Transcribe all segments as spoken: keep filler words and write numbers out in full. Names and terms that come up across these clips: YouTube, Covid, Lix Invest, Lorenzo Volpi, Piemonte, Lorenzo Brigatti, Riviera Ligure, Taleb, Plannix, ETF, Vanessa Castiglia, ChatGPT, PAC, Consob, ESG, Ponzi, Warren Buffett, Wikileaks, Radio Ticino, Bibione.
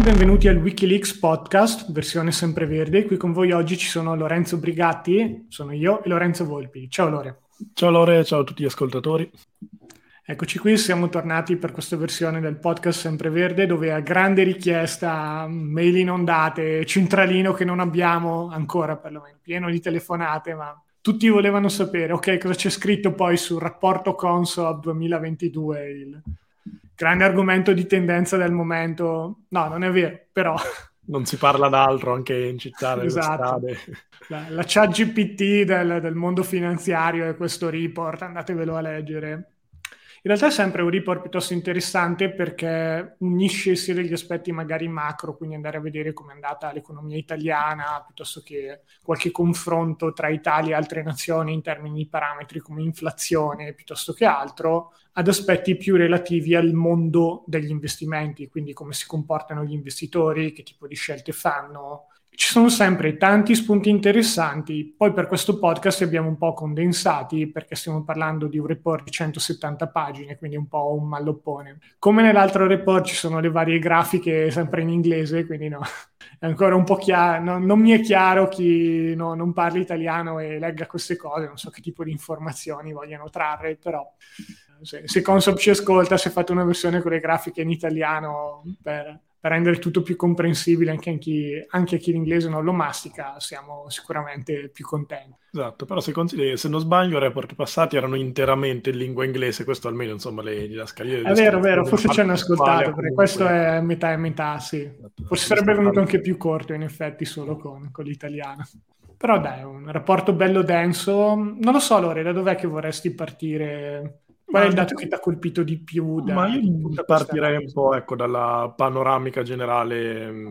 e benvenuti al Wikileaks podcast, versione sempreverde. Qui con voi oggi ci sono Lorenzo Brigatti, sono io, e Lorenzo Volpi. Ciao Lore. Ciao Lore, ciao a tutti gli ascoltatori. Eccoci qui, siamo tornati per questa versione del podcast sempreverde, dove a grande richiesta, mail inondate, centralino che non abbiamo ancora perlomeno, pieno di telefonate, ma tutti volevano sapere, ok, cosa c'è scritto poi sul rapporto Consob duemilaventidue, il grande argomento di tendenza del momento. No, non è vero, però non si parla d'altro anche in città, nelle esatto. strade. La, la ChatGPT del, del mondo finanziario è questo report, andatevelo a leggere. In realtà è sempre un report piuttosto interessante perché unisce sia degli aspetti magari macro, quindi andare a vedere come è andata l'economia italiana, piuttosto che qualche confronto tra Italia e altre nazioni in termini di parametri come inflazione, piuttosto che altro, ad aspetti più relativi al mondo degli investimenti, quindi come si comportano gli investitori, che tipo di scelte fanno. Ci sono sempre tanti spunti interessanti, poi per questo podcast li abbiamo un po' condensati perché stiamo parlando di un report di centosettanta pagine, quindi un po' un malloppone. Come nell'altro report ci sono le varie grafiche sempre in inglese, quindi no, è ancora un po' chiaro, no, non mi è chiaro chi no, non parli italiano e legga queste cose, non so che tipo di informazioni vogliano trarre, però se, se Consob ci ascolta, se fate una versione con le grafiche in italiano per... per rendere tutto più comprensibile anche a chi, anche a chi l'inglese non lo mastica, siamo sicuramente più contenti. Esatto, però se consideri, se non sbaglio, i report passati erano interamente in lingua inglese, questo almeno, insomma, le didascalie. È vero, vero, forse ci hanno ascoltato, perché questo è metà e metà, sì. Esatto, forse sarebbe venuto anche più corto, in effetti, solo con, con l'italiano. Però dai, un rapporto bello denso. Non lo so, Lore, da dov'è che vorresti partire? Qual è il dato che ti ha colpito di più? Da, Ma io partirei un po' ecco, dalla panoramica generale,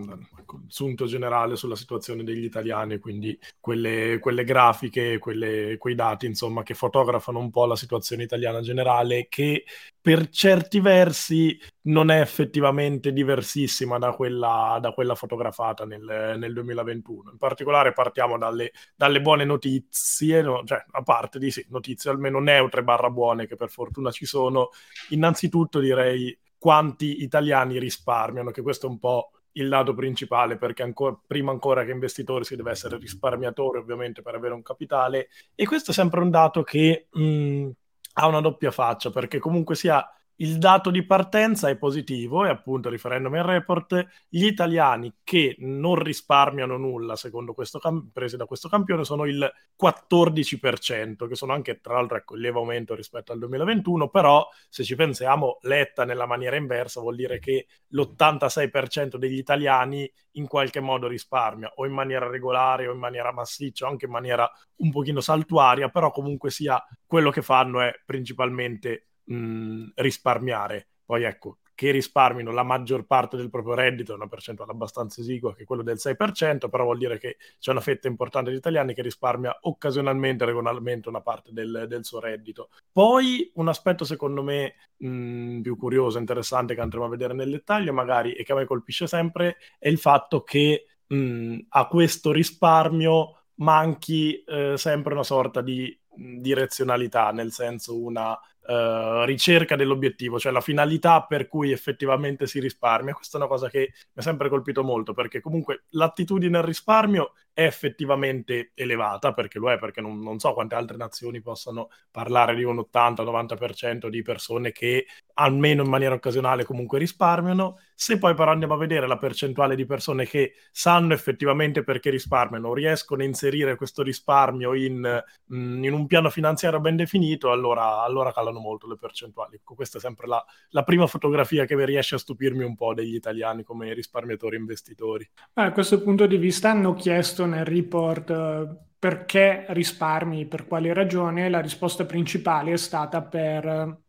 assunto generale sulla situazione degli italiani, quindi quelle, quelle grafiche, quelle, quei dati insomma che fotografano un po' la situazione italiana generale, che per certi versi non è effettivamente diversissima da quella, da quella fotografata nel, nel duemilaventuno. In particolare partiamo dalle, dalle buone notizie, no, cioè a parte di sì, notizie almeno neutre barra buone che per fortuna ci sono. Innanzitutto direi quanti italiani risparmiano, che questo è un po' il lato principale, perché ancora, prima ancora che investitore si deve essere risparmiatore ovviamente per avere un capitale, e questo è sempre un dato che mh, ha una doppia faccia, perché comunque sia il dato di partenza è positivo e appunto, riferendomi al report, gli italiani che non risparmiano nulla, secondo questo cam- prese da questo campione, sono il quattordici per cento, che sono anche tra l'altro ecco, lieve aumento rispetto al duemilaventuno, però se ci pensiamo, letta nella maniera inversa vuol dire che l'ottantasei per cento degli italiani in qualche modo risparmia, o in maniera regolare o in maniera massiccia, o anche in maniera un pochino saltuaria, però comunque sia quello che fanno è principalmente Mh, risparmiare. Poi ecco, che risparmino la maggior parte del proprio reddito è una percentuale abbastanza esigua, che è quello del sei per cento, però vuol dire che c'è una fetta importante di italiani che risparmia occasionalmente, regolarmente una parte del, del suo reddito. Poi un aspetto secondo me mh, più curioso, interessante, che andremo a vedere nel dettaglio magari, e che a me colpisce sempre, è il fatto che mh, a questo risparmio manchi eh, sempre una sorta di mh, direzionalità, nel senso una Uh, ricerca dell'obiettivo, cioè la finalità per cui effettivamente si risparmia. Questa è una cosa che mi ha sempre colpito molto, perché comunque l'attitudine al risparmio è effettivamente elevata, perché lo è, perché non, non so quante altre nazioni possano parlare di un ottanta novanta per cento di persone che almeno in maniera occasionale comunque risparmiano. Se poi però andiamo a vedere la percentuale di persone che sanno effettivamente perché risparmiano, riescono a inserire questo risparmio in, in un piano finanziario ben definito, allora, allora calano molto le percentuali. Questa è sempre la, la prima fotografia che riesce a stupirmi un po' degli italiani come risparmiatori e investitori. A questo punto di vista hanno chiesto nel report uh, perché risparmi, per quale ragione, la risposta principale è stata per,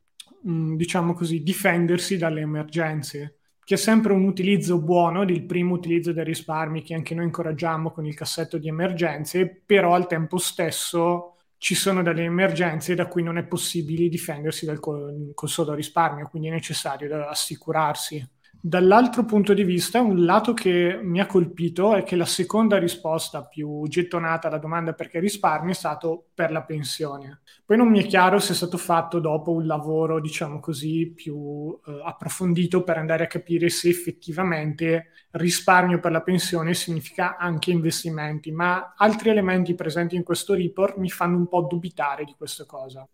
mh, diciamo così, difendersi dalle emergenze, che è sempre un utilizzo buono del primo utilizzo dei risparmi che anche noi incoraggiamo con il cassetto di emergenze, però al tempo stesso ci sono delle emergenze da cui non è possibile difendersi dal co- col solo risparmio, quindi è necessario assicurarsi. Dall'altro punto di vista, un lato che mi ha colpito è che la seconda risposta più gettonata alla domanda perché risparmi è stato per la pensione. Poi non mi è chiaro se è stato fatto dopo un lavoro, diciamo così, più eh, approfondito per andare a capire se effettivamente risparmio per la pensione significa anche investimenti, ma altri elementi presenti in questo report mi fanno un po' dubitare di questa cosa.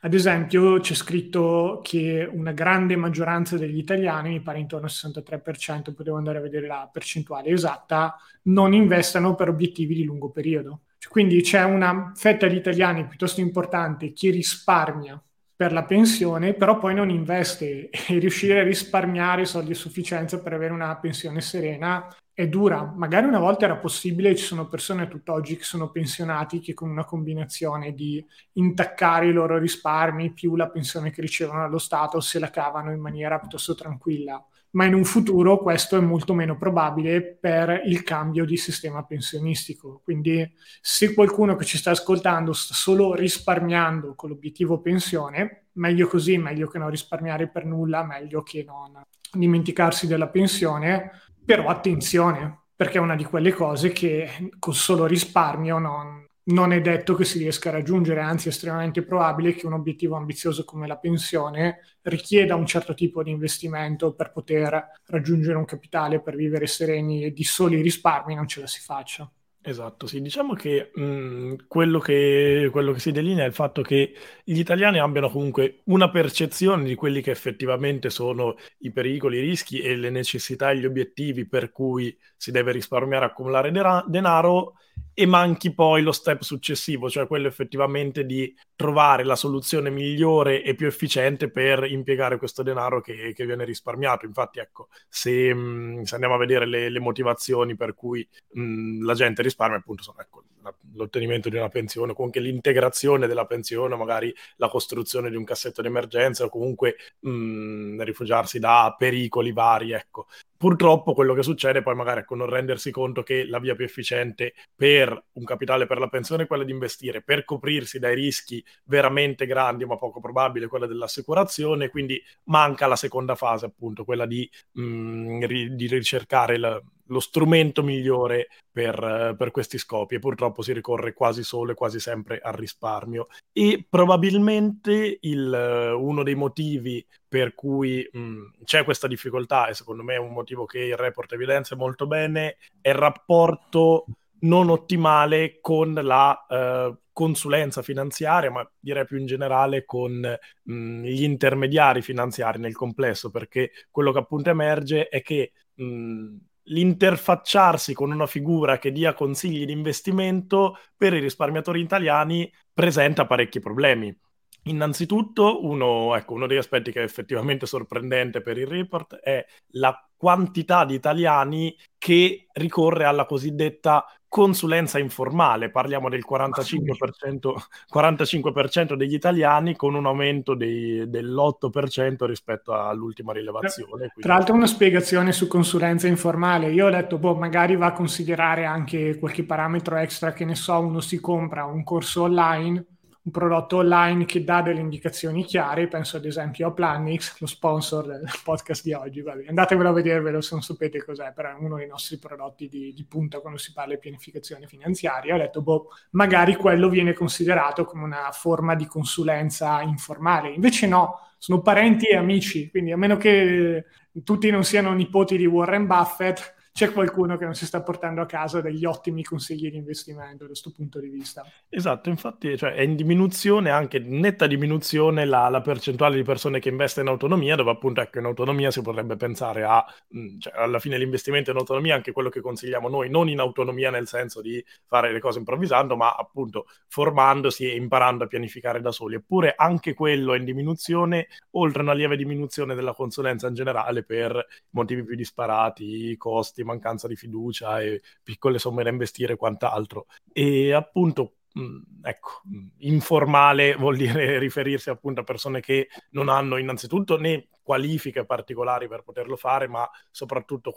Ad esempio c'è scritto che una grande maggioranza degli italiani, mi pare intorno al sessantatré per cento, potevo andare a vedere la percentuale esatta, non investano per obiettivi di lungo periodo. Quindi c'è una fetta di italiani piuttosto importante che risparmia per la pensione, però poi non investe, e riuscire a risparmiare soldi a sufficienza per avere una pensione serena è dura. Magari una volta era possibile, ci sono persone tutt'oggi che sono pensionati che con una combinazione di intaccare i loro risparmi più la pensione che ricevono dallo Stato se la cavano in maniera piuttosto tranquilla, ma in un futuro questo è molto meno probabile per il cambio di sistema pensionistico. Quindi se qualcuno che ci sta ascoltando sta solo risparmiando con l'obiettivo pensione, meglio così, meglio che non risparmiare per nulla, meglio che non dimenticarsi della pensione. Però attenzione, perché è una di quelle cose che con solo risparmio non, non è detto che si riesca a raggiungere, anzi è estremamente probabile che un obiettivo ambizioso come la pensione richieda un certo tipo di investimento per poter raggiungere un capitale, per vivere sereni, e di soli risparmi non ce la si faccia. Esatto, sì, diciamo che mh, quello che quello che si delinea è il fatto che gli italiani abbiano comunque una percezione di quelli che effettivamente sono i pericoli, i rischi e le necessità e gli obiettivi per cui si deve risparmiare, accumulare dera- denaro, e manchi poi lo step successivo, cioè quello effettivamente di trovare la soluzione migliore e più efficiente per impiegare questo denaro che, che viene risparmiato. Infatti ecco, se, mh, se andiamo a vedere le, le motivazioni per cui mh, la gente risparmia, appunto sono ecco, la, l'ottenimento di una pensione, o comunque l'integrazione della pensione, magari la costruzione di un cassetto d'emergenza, o comunque mh, rifugiarsi da pericoli vari, ecco. Purtroppo quello che succede poi magari è con non rendersi conto che la via più efficiente per un capitale per la pensione è quella di investire, per coprirsi dai rischi veramente grandi ma poco probabili, quella dell'assicurazione, quindi manca la seconda fase, appunto, quella di, mh, ri- di ricercare la... lo strumento migliore per, per questi scopi, e purtroppo si ricorre quasi solo e quasi sempre al risparmio. E probabilmente il, uno dei motivi per cui mh, c'è questa difficoltà, e secondo me è un motivo che il report evidenzia molto bene, è il rapporto non ottimale con la eh, consulenza finanziaria, ma direi più in generale con mh, gli intermediari finanziari nel complesso, perché quello che appunto emerge è che mh, l'interfacciarsi con una figura che dia consigli di investimento per i risparmiatori italiani presenta parecchi problemi. Innanzitutto, uno, ecco, uno degli aspetti che è effettivamente sorprendente per il report è la quantità di italiani che ricorre alla cosiddetta consulenza informale. Parliamo del quarantacinque per cento, quarantacinque per cento degli italiani, con un aumento dei, dell'otto per cento rispetto all'ultima rilevazione. Quindi... Tra l'altro una spiegazione su consulenza informale. Io ho detto, boh, magari va a considerare anche qualche parametro extra, che ne so, uno si compra un corso online, un prodotto online che dà delle indicazioni chiare. Penso ad esempio a Plannix, lo sponsor del podcast di oggi. Vabbè, andatevelo a vedervelo se non sapete cos'è, però è uno dei nostri prodotti di, di punta quando si parla di pianificazione finanziaria. Ho detto, boh, magari quello viene considerato come una forma di consulenza informale. Invece no, sono parenti e amici, quindi a meno che tutti non siano nipoti di Warren Buffett, c'è qualcuno che non si sta portando a casa degli ottimi consigli di investimento da questo punto di vista. Esatto, infatti cioè, è in diminuzione, anche netta diminuzione, la, la percentuale di persone che investe in autonomia, dove appunto ecco, in autonomia si potrebbe pensare a, mh, cioè, alla fine l'investimento in autonomia, anche quello che consigliamo noi, non in autonomia nel senso di fare le cose improvvisando, ma appunto formandosi e imparando a pianificare da soli. Eppure anche quello è in diminuzione, oltre a una lieve diminuzione della consulenza in generale per motivi più disparati, i costi, mancanza di fiducia e piccole somme da investire e quant'altro. E appunto mh, ecco, informale vuol dire riferirsi appunto a persone che non hanno innanzitutto né qualifiche particolari per poterlo fare, ma soprattutto,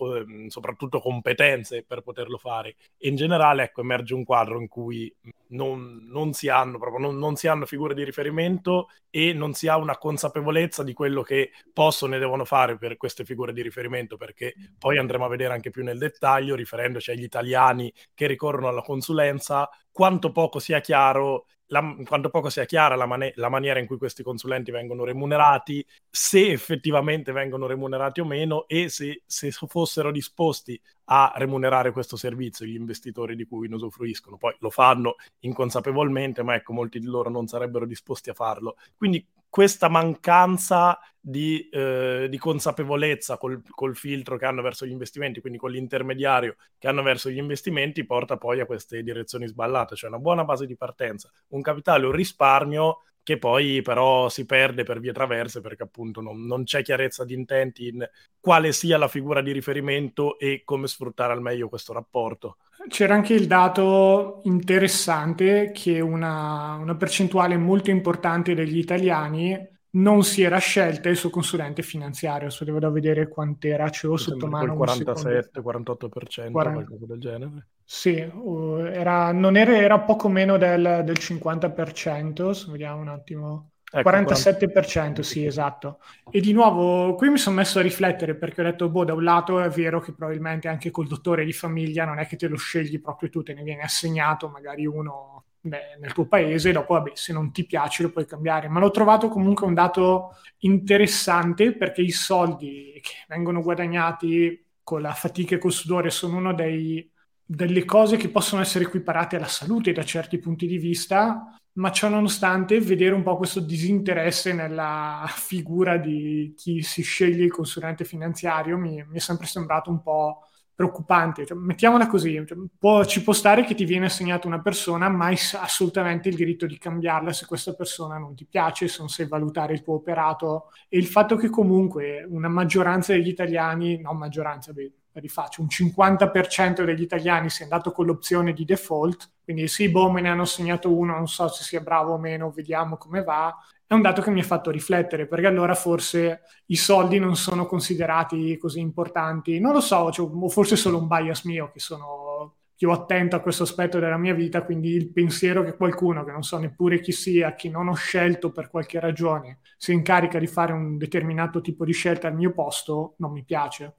soprattutto competenze per poterlo fare. E in generale, ecco, emerge un quadro in cui non, non si hanno proprio non, non si hanno figure di riferimento e non si ha una consapevolezza di quello che possono e devono fare per queste figure di riferimento, perché poi andremo a vedere anche più nel dettaglio, riferendoci agli italiani che ricorrono alla consulenza, quanto poco sia chiaro La, quanto poco sia chiara la, man- la maniera in cui questi consulenti vengono remunerati, se effettivamente vengono remunerati o meno, e se, se fossero disposti a remunerare questo servizio gli investitori di cui ne usufruiscono. Poi lo fanno inconsapevolmente, ma ecco, molti di loro non sarebbero disposti a farlo. Quindi questa mancanza di, eh, di consapevolezza col, col filtro che hanno verso gli investimenti, quindi con l'intermediario che hanno verso gli investimenti, porta poi a queste direzioni sballate, cioè una buona base di partenza, un capitale, un risparmio che poi però si perde per vie traverse, perché appunto non, non c'è chiarezza di intenti in quale sia la figura di riferimento e come sfruttare al meglio questo rapporto. C'era anche il dato interessante che una, una percentuale molto importante degli italiani non si era scelta il suo consulente finanziario. Adesso devo da vedere quant'era, ce l'ho sotto mano. Il quarantasette quarantotto per cento, qualcosa del genere. Sì, era, non era, era poco meno del, del cinquanta per cento, se vediamo un attimo. Ecco, quarantasette per cento, sì, esatto. E di nuovo qui mi sono messo a riflettere, perché ho detto, boh, da un lato è vero che probabilmente anche col dottore di famiglia non è che te lo scegli proprio tu, te ne viene assegnato magari uno beh, nel tuo paese, e dopo, vabbè, se non ti piace lo puoi cambiare. Ma l'ho trovato comunque un dato interessante, perché i soldi che vengono guadagnati con la fatica e col sudore sono uno dei... delle cose che possono essere equiparate alla salute da certi punti di vista, ma ciò nonostante vedere un po' questo disinteresse nella figura di chi si sceglie il consulente finanziario mi, mi è sempre sembrato un po' preoccupante. Cioè, mettiamola così, cioè, può, ci può stare che ti viene assegnata una persona, ma hai assolutamente il diritto di cambiarla se questa persona non ti piace, se non sai valutare il tuo operato. E il fatto che comunque una maggioranza degli italiani, no maggioranza, beh, rifaccio, un cinquanta per cento degli italiani si è andato con l'opzione di default, quindi sì, boh, me ne hanno segnato uno, non so se sia bravo o meno, vediamo come va. È un dato che mi ha fatto riflettere, perché allora forse i soldi non sono considerati così importanti, non lo so, cioè, forse è solo un bias mio, che sono più attento a questo aspetto della mia vita, quindi il pensiero che qualcuno, che non so neppure chi sia, che non ho scelto per qualche ragione, si incarica di fare un determinato tipo di scelta al mio posto, non mi piace.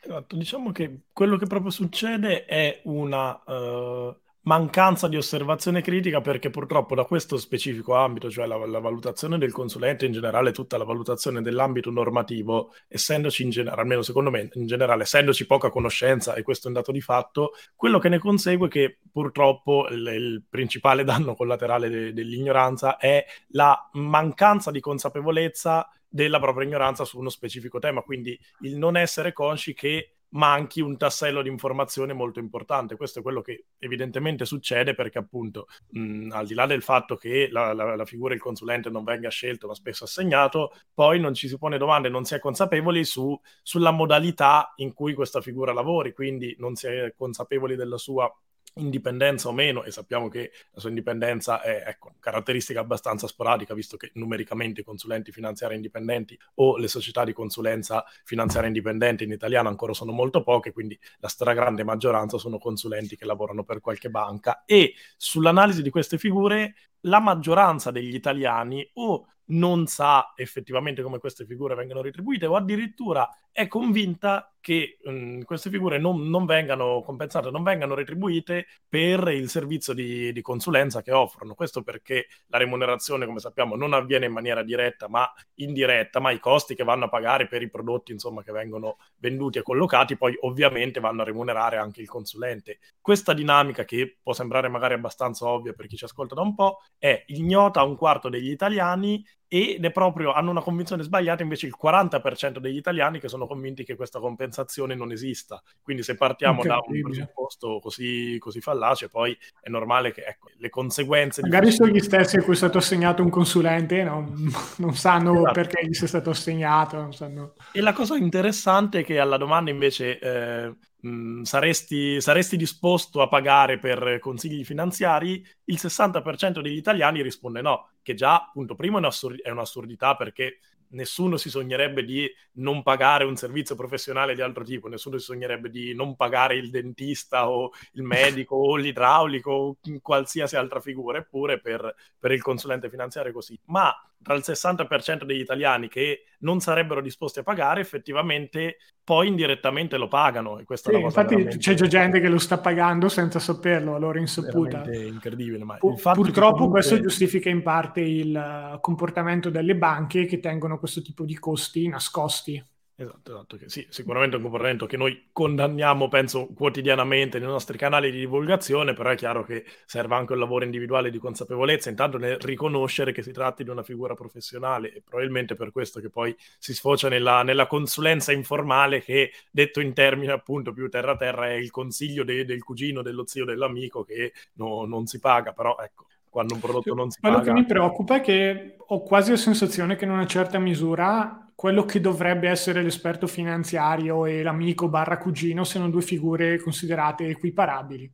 Esatto, diciamo che quello che proprio succede è una uh, mancanza di osservazione critica, perché purtroppo da questo specifico ambito, cioè la, la valutazione del consulente, in generale tutta la valutazione dell'ambito normativo, essendoci in generale, almeno secondo me in generale, essendoci poca conoscenza, e questo è un dato di fatto, quello che ne consegue è che purtroppo il, il principale danno collaterale de, dell'ignoranza è la mancanza di consapevolezza della propria ignoranza su uno specifico tema, quindi il non essere consci che manchi un tassello di informazione molto importante. Questo è quello che evidentemente succede, perché appunto mh, al di là del fatto che la, la, la figura del consulente non venga scelto ma spesso assegnato, poi non ci si pone domande, non si è consapevoli su, sulla modalità in cui questa figura lavori, quindi non si è consapevoli della sua indipendenza o meno, e sappiamo che la sua indipendenza è, ecco, caratteristica abbastanza sporadica, visto che numericamente i consulenti finanziari indipendenti o le società di consulenza finanziaria indipendente in italiano ancora sono molto poche, quindi la stragrande maggioranza sono consulenti che lavorano per qualche banca. E sull'analisi di queste figure la maggioranza degli italiani o non sa effettivamente come queste figure vengono retribuite, o addirittura è convinta che mh, queste figure non, non vengano compensate, non vengano retribuite per il servizio di, di consulenza che offrono. Questo perché la remunerazione, come sappiamo, non avviene in maniera diretta ma indiretta, ma i costi che vanno a pagare per i prodotti, insomma, che vengono venduti e collocati, poi ovviamente vanno a remunerare anche il consulente. Questa dinamica, che può sembrare magari abbastanza ovvia per chi ci ascolta da un po', è ignota a un quarto degli italiani, ed è proprio, hanno una convinzione sbagliata invece il quaranta per cento degli italiani che sono convinti che questa compensazione non esista. Quindi se partiamo da un presupposto così, così fallace, poi è normale che, ecco, le conseguenze magari sono gli stessi a cui è stato assegnato un consulente, no? Non sanno, esatto, perché gli sia stato assegnato, non sanno. E la cosa interessante è che alla domanda invece eh, mh, saresti, saresti disposto a pagare per consigli finanziari, il sessanta per cento degli italiani risponde no, che già appunto primo è un'assurdità, perché nessuno si sognerebbe di non pagare un servizio professionale di altro tipo, nessuno si sognerebbe di non pagare il dentista o il medico o l'idraulico o qualsiasi altra figura, eppure per, per il consulente finanziario è così. Ma tra il sessanta per cento degli italiani che non sarebbero disposti a pagare, effettivamente poi indirettamente lo pagano. E questa sì, è una cosa, infatti veramente... c'è già gente che lo sta pagando senza saperlo, allora insaputa. È incredibile. Ma Pur- purtroppo comunque... questo giustifica in parte il comportamento delle banche che tengono questo tipo di costi nascosti. Esatto, esatto. Che sì, sicuramente è un comportamento che noi condanniamo, penso, quotidianamente nei nostri canali di divulgazione, però è chiaro che serve anche un lavoro individuale di consapevolezza, intanto nel riconoscere che si tratti di una figura professionale, e probabilmente per questo che poi si sfocia nella, nella consulenza informale che, detto in termini appunto più terra terra, è il consiglio de, del cugino, dello zio, dell'amico che no, non si paga, però ecco. Quando un prodotto non si paga... Quello che mi preoccupa è che ho quasi la sensazione che in una certa misura quello che dovrebbe essere l'esperto finanziario e l'amico barra cugino siano due figure considerate equiparabili.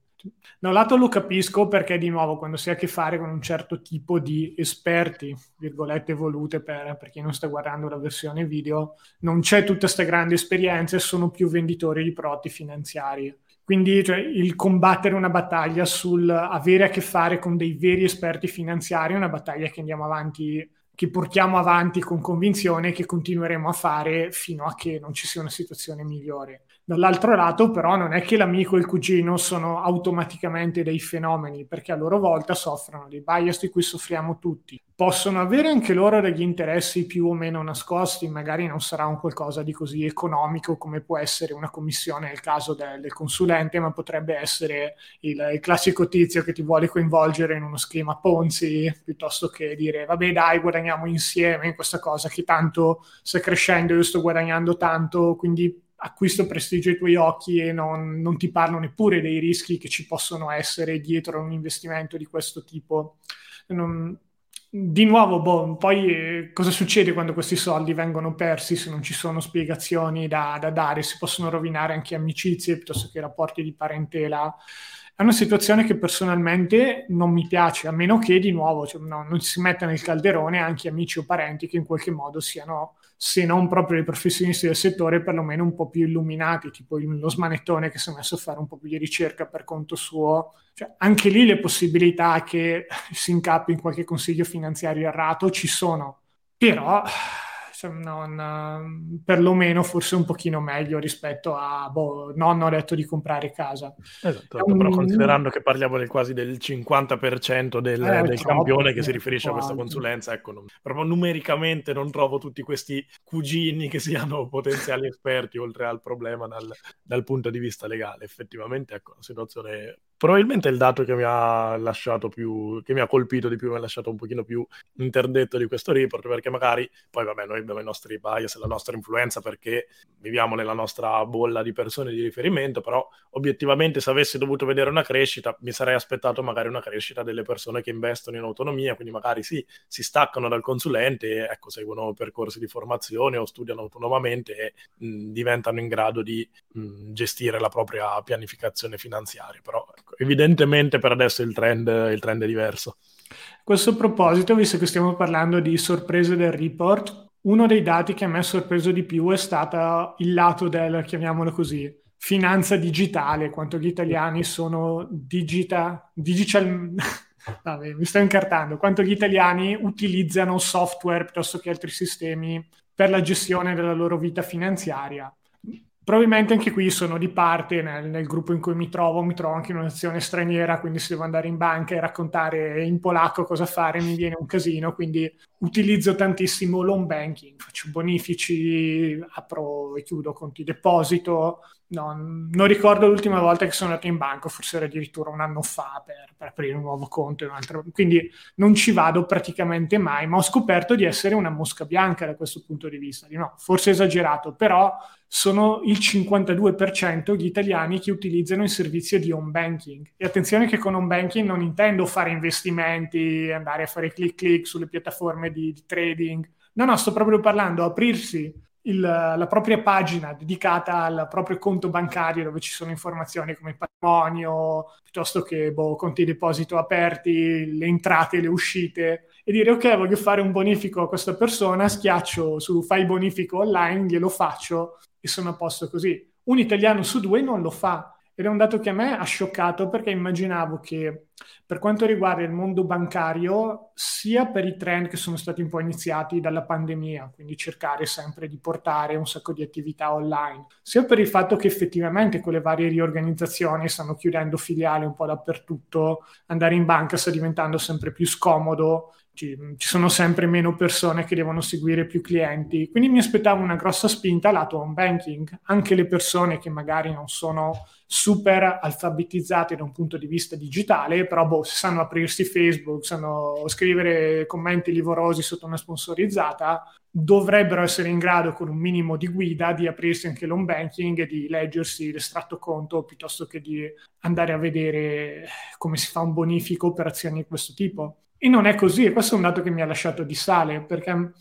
Da un lato lo capisco perché, di nuovo, quando si ha a che fare con un certo tipo di esperti, virgolette evolute per, per chi non sta guardando la versione video, non c'è tutta sta grande esperienza e sono più venditori di prodotti finanziari. Quindi cioè, il combattere una battaglia sul avere a che fare con dei veri esperti finanziari è una battaglia che andiamo avanti, che portiamo avanti con convinzione e che continueremo a fare fino a che non ci sia una situazione migliore. Dall'altro lato però non è che l'amico e il cugino sono automaticamente dei fenomeni, perché a loro volta soffrono dei bias di cui soffriamo tutti. Possono avere anche loro degli interessi più o meno nascosti, magari non sarà un qualcosa di così economico come può essere una commissione nel caso del, del consulente, ma potrebbe essere il, il classico tizio che ti vuole coinvolgere in uno schema Ponzi, piuttosto che dire vabbè dai guadagniamo insieme in questa cosa che tanto sta crescendo, io sto guadagnando tanto, quindi... acquisto prestigio ai tuoi occhi e non, non ti parlo neppure dei rischi che ci possono essere dietro un investimento di questo tipo. Non... Di nuovo, boh, poi eh, cosa succede quando questi soldi vengono persi se non ci sono spiegazioni da, da dare? Si possono rovinare anche amicizie piuttosto che rapporti di parentela. È una situazione che personalmente non mi piace, a meno che, di nuovo, cioè, no, non si metta nel calderone anche amici o parenti che in qualche modo siano, se non proprio dei professionisti del settore, perlomeno un po' più illuminati, tipo lo smanettone che si è messo a fare un po' più di ricerca per conto suo. Cioè, anche lì le possibilità che si incappi in qualche consiglio finanziario errato ci sono, però cioè, non, perlomeno forse un pochino meglio rispetto a boh, nonno ha detto di comprare casa. Esatto, um, però considerando che parliamo del quasi del cinquanta per cento del, eh, del troppo, campione che si riferisce a questa consulenza, ecco, non, proprio numericamente non trovo tutti questi cugini che siano potenziali esperti oltre al problema dal, dal punto di vista legale. Effettivamente ecco, la situazione probabilmente è il dato che mi ha lasciato più, che mi ha colpito di più, mi ha lasciato un pochino più interdetto di questo report, perché magari poi vabbè noi abbiamo i nostri bias e la nostra influenza perché viviamo nella nostra bolla di persone di riferimento, però obiettivamente se avessi dovuto vedere una crescita mi sarei aspettato magari una crescita delle persone che investono in autonomia, quindi magari sì, si staccano dal consulente e ecco, seguono percorsi di formazione o studiano autonomamente e mh, diventano in grado di mh, gestire la propria pianificazione finanziaria, però ecco, evidentemente per adesso il trend, il trend è diverso. A questo proposito, visto che stiamo parlando di sorprese del report, uno dei dati che a me ha sorpreso di più è stato il lato del, chiamiamolo così, finanza digitale, quanto gli italiani sono digita, digital, vabbè, mi sto incartando, quanto gli italiani utilizzano software piuttosto che altri sistemi per la gestione della loro vita finanziaria. Probabilmente anche qui sono di parte nel, nel gruppo in cui mi trovo, mi trovo anche in una nazione straniera, quindi se devo andare in banca e raccontare in polacco cosa fare mi viene un casino, quindi utilizzo tantissimo l'home banking, faccio bonifici, apro e chiudo conti deposito, non, non ricordo l'ultima volta che sono andato in banca, forse era addirittura un anno fa per, per aprire un nuovo conto, e un altro, quindi non ci vado praticamente mai, ma ho scoperto di essere una mosca bianca da questo punto di vista, di no, forse esagerato, però sono il cinquantadue per cento gli italiani che utilizzano il servizio di home banking. E attenzione che con home banking non intendo fare investimenti, andare a fare click click sulle piattaforme di, di trading. No, no, sto proprio parlando di aprirsi il, la propria pagina dedicata al proprio conto bancario dove ci sono informazioni come patrimonio, piuttosto che boh, conti deposito aperti, le entrate e le uscite, e dire ok, voglio fare un bonifico a questa persona, schiaccio su fai bonifico online, glielo faccio e sono a posto così. Un italiano su due non lo fa, ed è un dato che a me ha scioccato, perché immaginavo che per quanto riguarda il mondo bancario, sia per i trend che sono stati un po' iniziati dalla pandemia, quindi cercare sempre di portare un sacco di attività online, sia per il fatto che effettivamente con le varie riorganizzazioni stanno chiudendo filiali un po' dappertutto, andare in banca sta diventando sempre più scomodo, ci sono sempre meno persone che devono seguire più clienti, quindi mi aspettavo una grossa spinta lato home banking. Anche le persone che magari non sono super alfabetizzate da un punto di vista digitale, però boh, se sanno aprirsi Facebook, sanno scrivere commenti livorosi sotto una sponsorizzata, dovrebbero essere in grado con un minimo di guida di aprirsi anche l'home banking e di leggersi l'estratto conto, piuttosto che di andare a vedere come si fa un bonifico, operazioni di questo tipo. E non è così, e questo è un dato che mi ha lasciato di sale, perché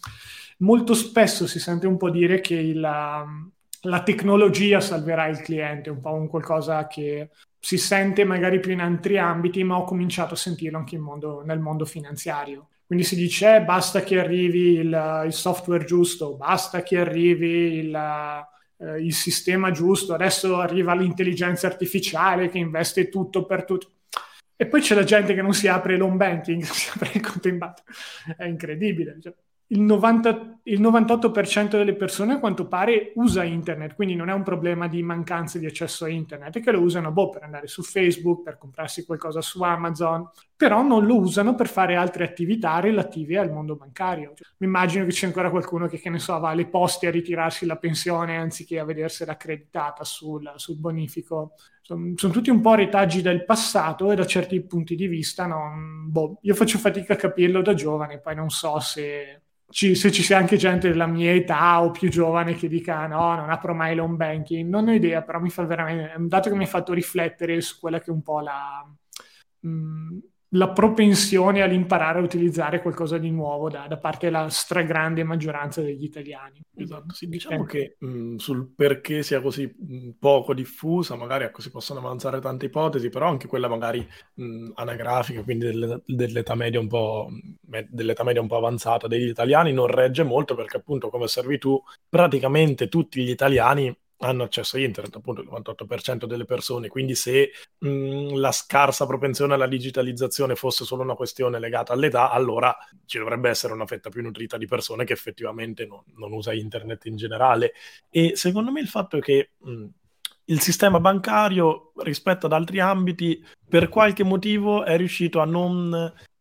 molto spesso si sente un po' dire che il, la tecnologia salverà il cliente, un po' un qualcosa che si sente magari più in altri ambiti, ma ho cominciato a sentirlo anche in mondo, nel mondo finanziario. Quindi si dice eh, basta che arrivi il, il software giusto, basta che arrivi il... il sistema giusto, adesso arriva l'intelligenza artificiale che investe tutto per tutto. E poi c'è la gente che non si apre l'home banking, si apre il conto in banca. È incredibile. Il, novanta, il novantotto per cento delle persone a quanto pare usa internet, quindi non è un problema di mancanza di accesso a internet, è che lo usano boh, per andare su Facebook, per comprarsi qualcosa su Amazon, però non lo usano per fare altre attività relative al mondo bancario. Cioè, mi immagino che c'è ancora qualcuno che, che ne so, va alle poste a ritirarsi la pensione anziché a vedersela accreditata sul, sul bonifico. Sono, sono tutti un po' retaggi del passato e da certi punti di vista non, boh, io faccio fatica a capirlo da giovane, poi non so se ci, se ci sia anche gente della mia età o più giovane che dica no, non apro mai l'home banking, non ho idea, però mi fa veramente, è un dato che mi ha fatto riflettere su quella che è un po' la, mh, la propensione all'imparare a utilizzare qualcosa di nuovo da, da parte della stragrande maggioranza degli italiani. Esatto, sì, diciamo che mh, sul perché sia così mh, poco diffusa, magari ecco, si possono avanzare tante ipotesi, però anche quella magari mh, anagrafica, quindi delle, dell'età media un po' me, dell'età media un po' avanzata degli italiani non regge molto, perché appunto, come osservi tu, praticamente tutti gli italiani hanno accesso a internet, appunto il novantotto per cento delle persone, quindi se mh, la scarsa propensione alla digitalizzazione fosse solo una questione legata all'età, allora ci dovrebbe essere una fetta più nutrita di persone che effettivamente non, non usa internet in generale. E secondo me il fatto è che mh, il sistema bancario rispetto ad altri ambiti per qualche motivo è riuscito a non...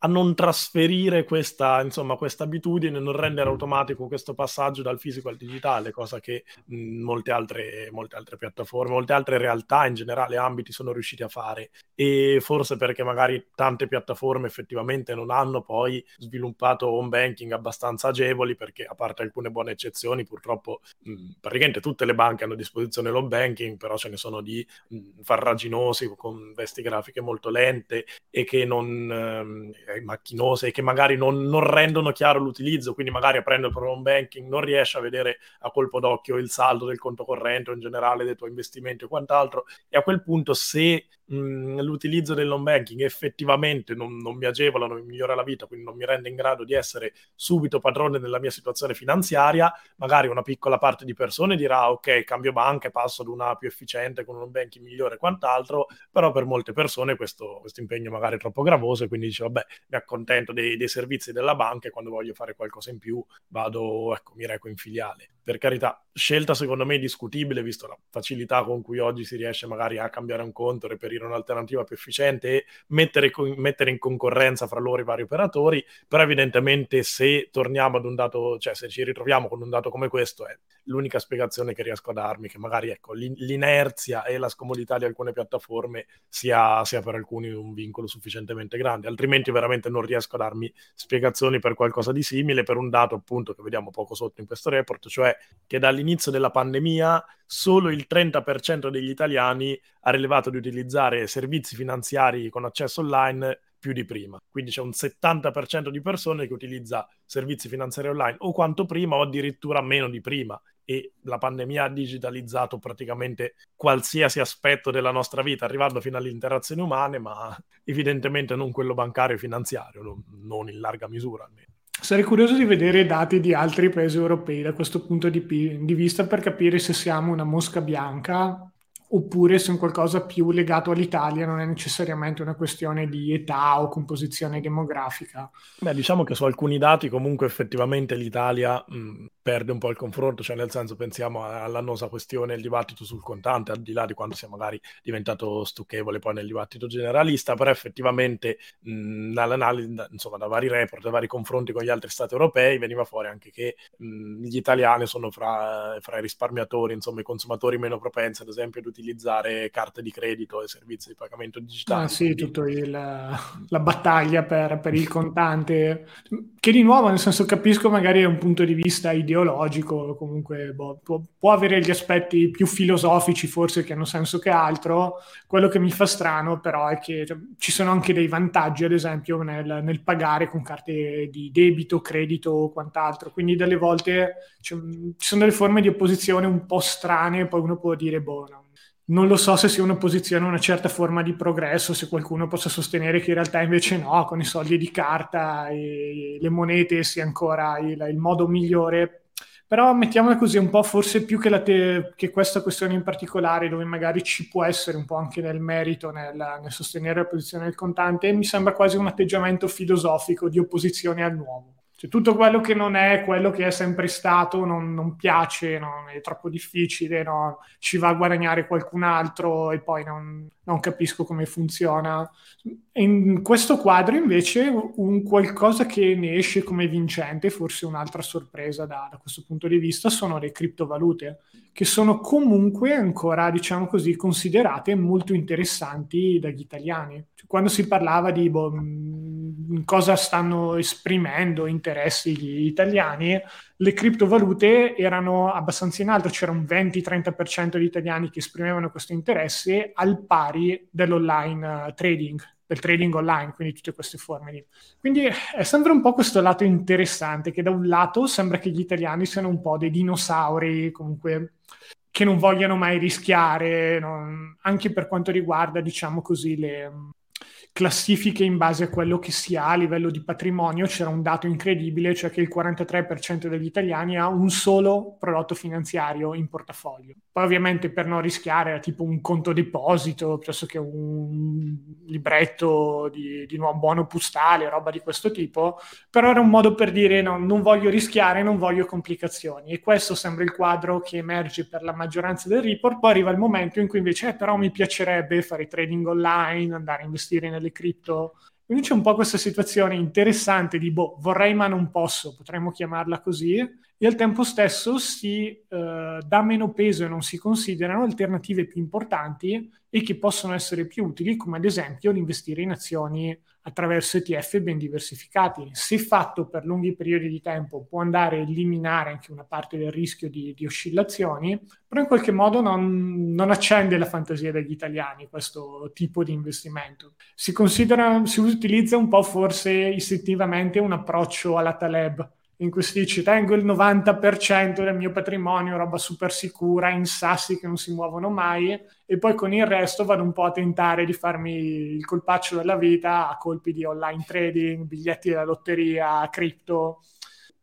a non trasferire questa, insomma, questa abitudine, non rendere automatico questo passaggio dal fisico al digitale, cosa che mh, molte altre, molte altre piattaforme, molte altre realtà in generale, ambiti sono riusciti a fare. E forse perché magari tante piattaforme effettivamente non hanno poi sviluppato home banking abbastanza agevoli, perché a parte alcune buone eccezioni, purtroppo mh, praticamente tutte le banche hanno a disposizione l'home banking, però ce ne sono di mh, farraginosi, con vesti grafiche molto lente e che non... Mh, macchinose che magari non, non rendono chiaro l'utilizzo, quindi magari aprendo il proprio home banking non riesce a vedere a colpo d'occhio il saldo del conto corrente o in generale dei tuoi investimenti o quant'altro, e a quel punto se mh, l'utilizzo dell'home banking effettivamente non, non mi agevola, non mi migliora la vita, quindi non mi rende in grado di essere subito padrone della mia situazione finanziaria, magari una piccola parte di persone dirà ok, cambio banca e passo ad una più efficiente con un home banking migliore e quant'altro, però per molte persone questo, questo impegno magari è troppo gravoso e quindi dice vabbè, mi accontento dei, dei servizi della banca e quando voglio fare qualcosa in più vado, ecco, mi reco in filiale. Per carità, scelta secondo me discutibile, visto la facilità con cui oggi si riesce magari a cambiare un conto, reperire un'alternativa più efficiente e mettere, co- mettere in concorrenza fra loro i vari operatori, però evidentemente se torniamo ad un dato, cioè se ci ritroviamo con un dato come questo, è l'unica spiegazione che riesco a darmi, che magari ecco, l'in- l'inerzia e la scomodità di alcune piattaforme sia, sia per alcuni un vincolo sufficientemente grande, altrimenti veramente non riesco a darmi spiegazioni per qualcosa di simile, per un dato appunto che vediamo poco sotto in questo report, cioè che dall'inizio della pandemia solo il trenta per cento degli italiani ha rilevato di utilizzare servizi finanziari con accesso online più di prima. Quindi c'è un settanta per cento di persone che utilizza servizi finanziari online o quanto prima o addirittura meno di prima. e la pandemia ha digitalizzato praticamente qualsiasi aspetto della nostra vita, arrivando fino alle interazioni umane, ma evidentemente non quello bancario e finanziario, non, non in larga misura almeno. Sarei curioso di vedere i dati di altri paesi europei da questo punto di, pi- di vista per capire se siamo una mosca bianca oppure se un qualcosa più legato all'Italia non è necessariamente una questione di età o composizione demografica. Beh, diciamo che su alcuni dati comunque effettivamente l'Italia mh, perde un po' il confronto, cioè nel senso pensiamo all'annosa questione del dibattito sul contante, al di là di quanto sia magari diventato stucchevole poi nel dibattito generalista, però effettivamente mh, dall'analisi, da, insomma da vari report, da vari confronti con gli altri stati europei veniva fuori anche che mh, gli italiani sono fra, fra i risparmiatori, insomma i consumatori meno propensi ad esempio ad utilizzare utilizzare carte di credito e servizi di pagamento digitale. Ah sì, tutta la battaglia per, per il contante, che di nuovo nel senso capisco magari è un punto di vista ideologico, comunque boh, può, può avere gli aspetti più filosofici forse che hanno senso che altro. Quello che mi fa strano però è che cioè, ci sono anche dei vantaggi ad esempio nel, nel pagare con carte di debito, credito o quant'altro, quindi delle volte cioè, ci sono delle forme di opposizione un po' strane, poi uno può dire boh no. Non lo so se sia un'opposizione a una certa forma di progresso, se qualcuno possa sostenere che in realtà invece no, con i soldi di carta e le monete sia ancora il, il modo migliore. Però mettiamola così, un po' forse più che, la te- che questa questione in particolare, dove magari ci può essere un po' anche del merito nel, nel sostenere la posizione del contante, mi sembra quasi un atteggiamento filosofico di opposizione al nuovo. Cioè, tutto quello che non è, quello che è sempre stato, non, non piace, non, è troppo difficile, no, ci va a guadagnare qualcun altro e poi non, non capisco come funziona. In questo quadro invece un qualcosa che ne esce come vincente, forse un'altra sorpresa da, da questo punto di vista, sono le criptovalute, che sono comunque ancora, diciamo così, considerate molto interessanti dagli italiani. Cioè, quando si parlava di... Boh, cosa stanno esprimendo interessi gli italiani, le criptovalute erano abbastanza in alto, c'era un venti-trenta per cento di italiani che esprimevano questo interesse al pari dell'online trading, del trading online, quindi tutte queste forme lì. Quindi è sempre un po' questo lato interessante, che da un lato sembra che gli italiani siano un po' dei dinosauri, comunque che non vogliano mai rischiare, non... anche per quanto riguarda, diciamo così, le... classifiche in base a quello che si ha a livello di patrimonio. C'era un dato incredibile, cioè che il quarantatré per cento degli italiani ha un solo prodotto finanziario in portafoglio. Poi ovviamente per non rischiare era tipo un conto deposito piuttosto che un libretto di, di nuovo buono postale, roba di questo tipo, però era un modo per dire no, non voglio rischiare, non voglio complicazioni, e questo sembra il quadro che emerge per la maggioranza del report. Poi arriva il momento in cui invece eh, però mi piacerebbe fare trading online, andare a investire nel le cripto. Quindi c'è un po' questa situazione interessante di boh, vorrei ma non posso, potremmo chiamarla così, e al tempo stesso si eh, dà meno peso e non si considerano alternative più importanti e che possono essere più utili, come ad esempio l'investire in azioni attraverso E T F ben diversificati. Se fatto per lunghi periodi di tempo può andare a eliminare anche una parte del rischio di, di oscillazioni, però in qualche modo non, non accende la fantasia degli italiani questo tipo di investimento. Si considera, si utilizza un po' forse istintivamente un approccio alla Taleb, in cui si dice tengo il novanta per cento del mio patrimonio, roba super sicura, in sassi che non si muovono mai, e poi con il resto vado un po' a tentare di farmi il colpaccio della vita a colpi di online trading, biglietti della lotteria, cripto.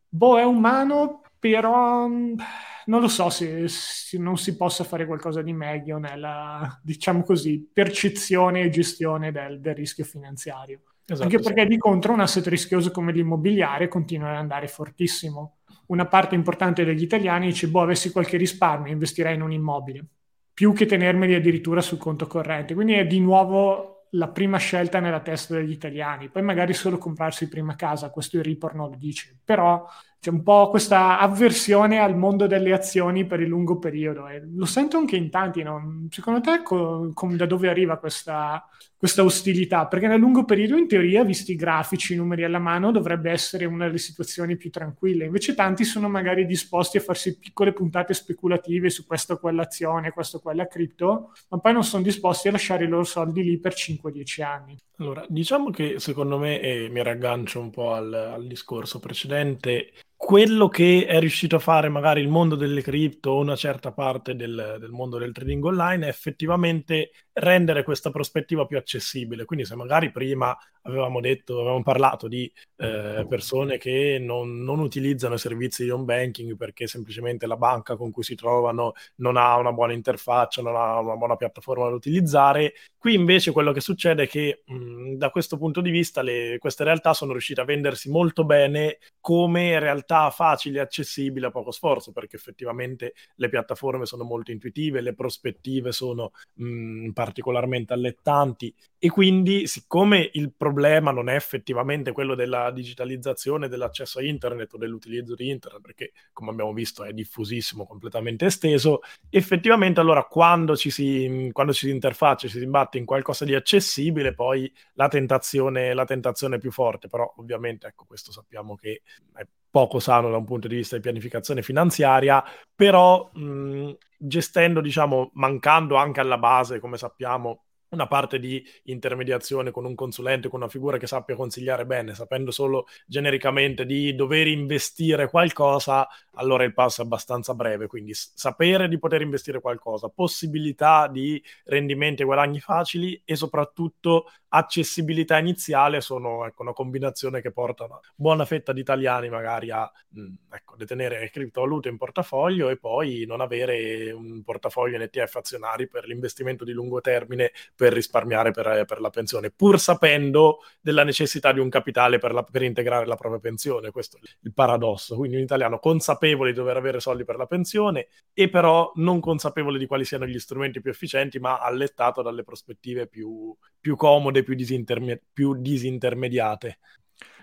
Boh, è umano, però non lo so se, se non si possa fare qualcosa di meglio nella, diciamo così, percezione e gestione del, del rischio finanziario. Esatto, anche perché sì. Di contro un asset rischioso come l'immobiliare continua ad andare fortissimo. Una parte importante degli italiani dice boh, avessi qualche risparmio investirei in un immobile più che tenermeli addirittura sul conto corrente. Quindi è di nuovo la prima scelta nella testa degli italiani, poi magari solo comprarsi prima casa, questo il report non lo dice, però c'è un po' questa avversione al mondo delle azioni per il lungo periodo, e lo sento anche in tanti, no? Secondo te co- com- da dove arriva questa, questa ostilità? Perché nel lungo periodo in teoria, visti i grafici, i numeri alla mano, dovrebbe essere una delle situazioni più tranquille, invece tanti sono magari disposti a farsi piccole puntate speculative su questa o quell'azione, questa o quella cripto, ma poi non sono disposti a lasciare i loro soldi lì per cinque dieci anni. Allora, diciamo che secondo me, e eh, mi raggancio un po' al, al discorso precedente, quello che è riuscito a fare magari il mondo delle cripto o una certa parte del, del mondo del trading online è effettivamente rendere questa prospettiva più accessibile. Quindi se magari prima avevamo detto, avevamo parlato di eh, persone che non, non utilizzano i servizi di home banking perché semplicemente la banca con cui si trovano non ha una buona interfaccia, non ha una buona piattaforma da utilizzare, qui invece quello che succede è che mh, da questo punto di vista le, queste realtà sono riuscite a vendersi molto bene come realtà facili e accessibili a poco sforzo, perché effettivamente le piattaforme sono molto intuitive, le prospettive sono mh, particolarmente allettanti, e quindi siccome il problema non è effettivamente quello della digitalizzazione, dell'accesso a internet o dell'utilizzo di internet, perché come abbiamo visto è diffusissimo, completamente esteso, effettivamente allora quando ci si, quando ci si interfaccia, ci si imbatte in qualcosa di accessibile, poi la tentazione, la tentazione è più forte, però ovviamente ecco questo sappiamo che è poco sano da un punto di vista di pianificazione finanziaria, però mh, gestendo, diciamo, mancando anche alla base, come sappiamo, una parte di intermediazione con un consulente, con una figura che sappia consigliare bene, sapendo solo genericamente di dover investire qualcosa, allora il passo è abbastanza breve. Quindi sapere di poter investire qualcosa, possibilità di rendimenti e guadagni facili e soprattutto accessibilità iniziale sono, ecco, una combinazione che porta una buona fetta di italiani magari a mh, ecco, detenere criptovalute in portafoglio e poi non avere un portafoglio in E T F azionari per l'investimento di lungo termine, per risparmiare per, per la pensione, pur sapendo della necessità di un capitale per, la, per integrare la propria pensione. Questo è il paradosso. Quindi un italiano consapevole di dover avere soldi per la pensione e però non consapevole di quali siano gli strumenti più efficienti, ma allettato dalle prospettive più, più comode, più, disinterme- più disintermediate.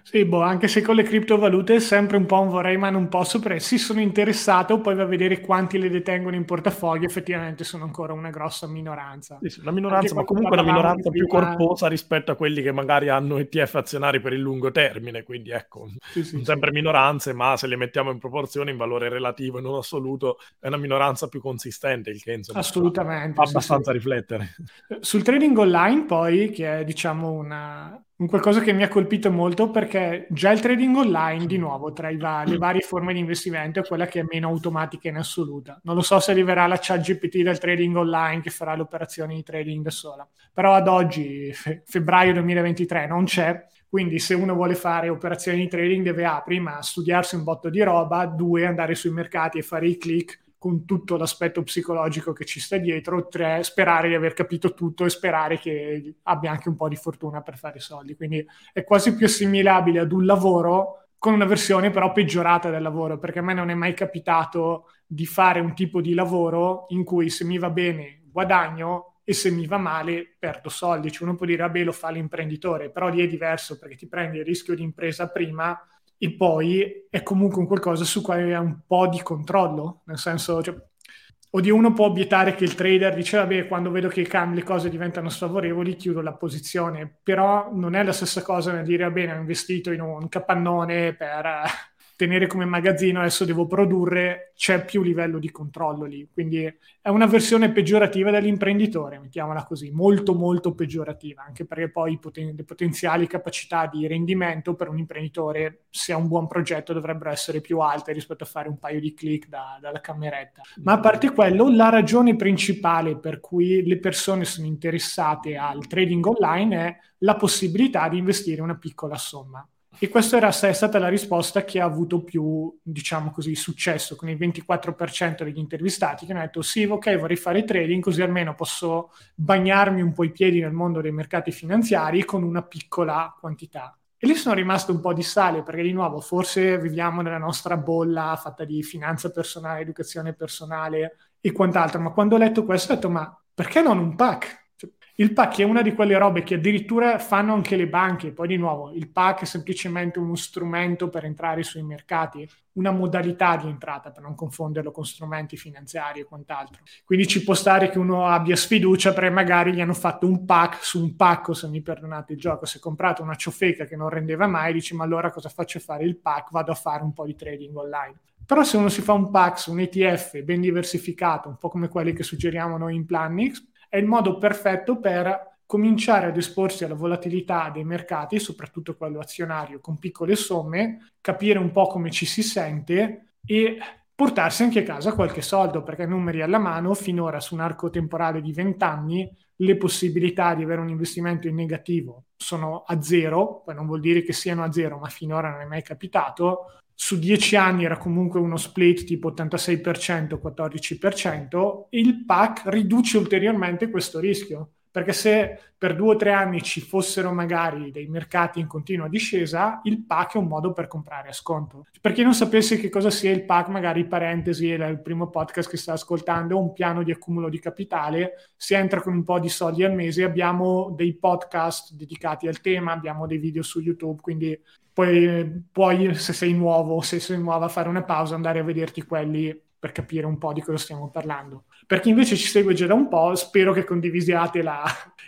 Sì, boh, anche se con le criptovalute è sempre un po' un vorrei ma non posso, perché sì, sono interessato, poi va a vedere quanti le detengono in portafoglio, effettivamente sono ancora una grossa minoranza. Sì, sì, una minoranza, ma comunque una minoranza più corposa rispetto a quelli che magari hanno E T F azionari per il lungo termine, quindi ecco, sì, sì, sono sempre sì. minoranze, ma se le mettiamo in proporzione, in valore relativo e non assoluto, è una minoranza più consistente, il che insomma assolutamente fa abbastanza sì, sì. riflettere. Sul trading online poi, che è diciamo una... un qualcosa che mi ha colpito molto, perché già il trading online, di nuovo, tra i va- le varie forme di investimento è quella che è meno automatica in assoluta. Non lo so se arriverà la ChatGPT del trading online che farà le operazioni di trading da sola, però ad oggi, fe- febbraio duemilaventitré, non c'è. Quindi se uno vuole fare operazioni di trading deve A, prima studiarsi un botto di roba, due, andare sui mercati e fare i click con tutto l'aspetto psicologico che ci sta dietro, tre, sperare di aver capito tutto e sperare che abbia anche un po' di fortuna per fare i soldi. Quindi è quasi più assimilabile ad un lavoro, con una versione però peggiorata del lavoro, perché a me non è mai capitato di fare un tipo di lavoro in cui se mi va bene guadagno e se mi va male perdo soldi. Cioè uno può dire, vabbè, lo fa l'imprenditore, però lì è diverso perché ti prendi il rischio di impresa prima e poi è comunque un qualcosa su cui hai un po' di controllo, nel senso, cioè, oddio, uno può obiettare che il trader dice, vabbè, quando vedo che cam- le cose diventano sfavorevoli chiudo la posizione, però non è la stessa cosa nel dire, vabbè, ho investito in un capannone per eh, tenere come magazzino, adesso devo produrre, c'è più livello di controllo lì, quindi è una versione peggiorativa dell'imprenditore, mettiamola così, molto molto peggiorativa, anche perché poi poten- le potenziali capacità di rendimento per un imprenditore, se ha un buon progetto, dovrebbero essere più alte rispetto a fare un paio di click da- dalla cameretta. Ma a parte quello, la ragione principale per cui le persone sono interessate al trading online è la possibilità di investire una piccola somma. E questa era, è stata la risposta che ha avuto più, diciamo così, successo, con il ventiquattro per cento degli intervistati che hanno detto sì, ok, vorrei fare trading, così almeno posso bagnarmi un po' i piedi nel mondo dei mercati finanziari con una piccola quantità. E lì sono rimasto un po' di sale, perché di nuovo forse viviamo nella nostra bolla fatta di finanza personale, educazione personale e quant'altro, ma quando ho letto questo ho detto, ma perché non un pack? Il P A C è una di quelle robe che addirittura fanno anche le banche. Poi di nuovo, il P A C è semplicemente uno strumento per entrare sui mercati, una modalità di entrata per non confonderlo con strumenti finanziari e quant'altro. Quindi ci può stare che uno abbia sfiducia perché magari gli hanno fatto un P A C su un pacco, se mi perdonate il gioco, se comprate una ciofeca che non rendeva mai, dici ma allora cosa faccio a fare il P A C? Vado a fare un po' di trading online. Però se uno si fa un P A C su un E T F ben diversificato, un po' come quelli che suggeriamo noi in Plannix, è il modo perfetto per cominciare ad esporsi alla volatilità dei mercati, soprattutto quello azionario, con piccole somme, capire un po' come ci si sente e portarsi anche a casa qualche soldo, perché numeri alla mano, finora su un arco temporale di venti anni le possibilità di avere un investimento in negativo sono a zero, poi non vuol dire che siano a zero, ma finora non è mai capitato. Su dieci anni era comunque uno split tipo ottantasei per cento quattordici per cento, e il P A C riduce ulteriormente questo rischio, perché se per due o tre anni ci fossero magari dei mercati in continua discesa, il P A C è un modo per comprare a sconto. Per chi non sapesse che cosa sia il P A C, magari parentesi, era il primo podcast che sta ascoltando, un piano di accumulo di capitale, si entra con un po' di soldi al mese, abbiamo dei podcast dedicati al tema, abbiamo dei video su YouTube, quindi poi puoi, se sei nuovo, se sei nuova, fare una pausa, andare a vederti quelli per capire un po' di cosa stiamo parlando. Per chi invece ci segue già da un po', spero che condivisiate la,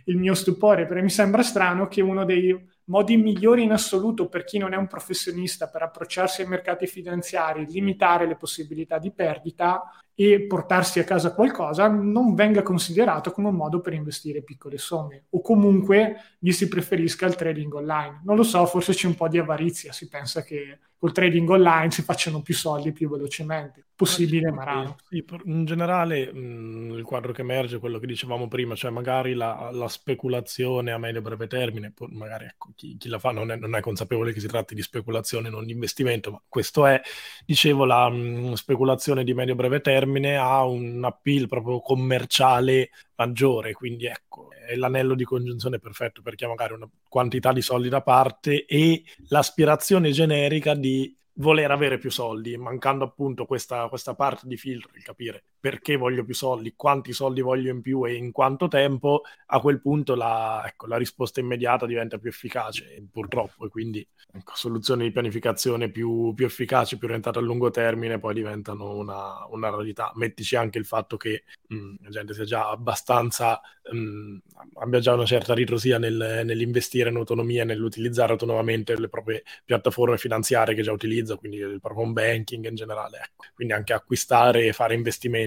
il mio stupore, perché mi sembra strano che uno dei modi migliori in assoluto per chi non è un professionista per approcciarsi ai mercati finanziari, limitare le possibilità di perdita e portarsi a casa qualcosa, non venga considerato come un modo per investire piccole somme, o comunque gli si preferisca il trading online. Non lo so, forse c'è un po' di avarizia, si pensa che col trading online si facciano più soldi più velocemente, possibile ma raro. Sì, in generale mh, il quadro che emerge è quello che dicevamo prima, cioè magari la, la speculazione a medio e breve termine, magari ecco, chi, chi la fa non è, non è consapevole che si tratti di speculazione, non di investimento, ma questo è, dicevo, la mh, speculazione di medio e breve termine ha un appeal proprio commerciale maggiore, quindi ecco, è l'anello di congiunzione perfetto perché ha magari una quantità di soldi da parte e l'aspirazione generica di voler avere più soldi, mancando appunto questa, questa parte di filtro, il capire perché voglio più soldi, quanti soldi voglio in più e in quanto tempo, a quel punto la, ecco, la risposta immediata diventa più efficace, purtroppo, e quindi ecco, soluzioni di pianificazione più, più efficaci, più orientate a lungo termine, poi diventano una, una rarità. Mettici anche il fatto che mh, la gente sia già abbastanza, mh, abbia già una certa ritrosia nel, nell'investire in autonomia, nell'utilizzare autonomamente le proprie piattaforme finanziarie che già utilizza, quindi il proprio home banking in generale, ecco. Quindi anche acquistare e fare investimenti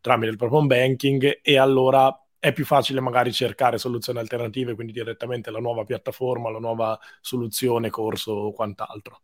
tramite il proprio home banking, e allora è più facile magari cercare soluzioni alternative, quindi direttamente la nuova piattaforma, la nuova soluzione, corso o quant'altro.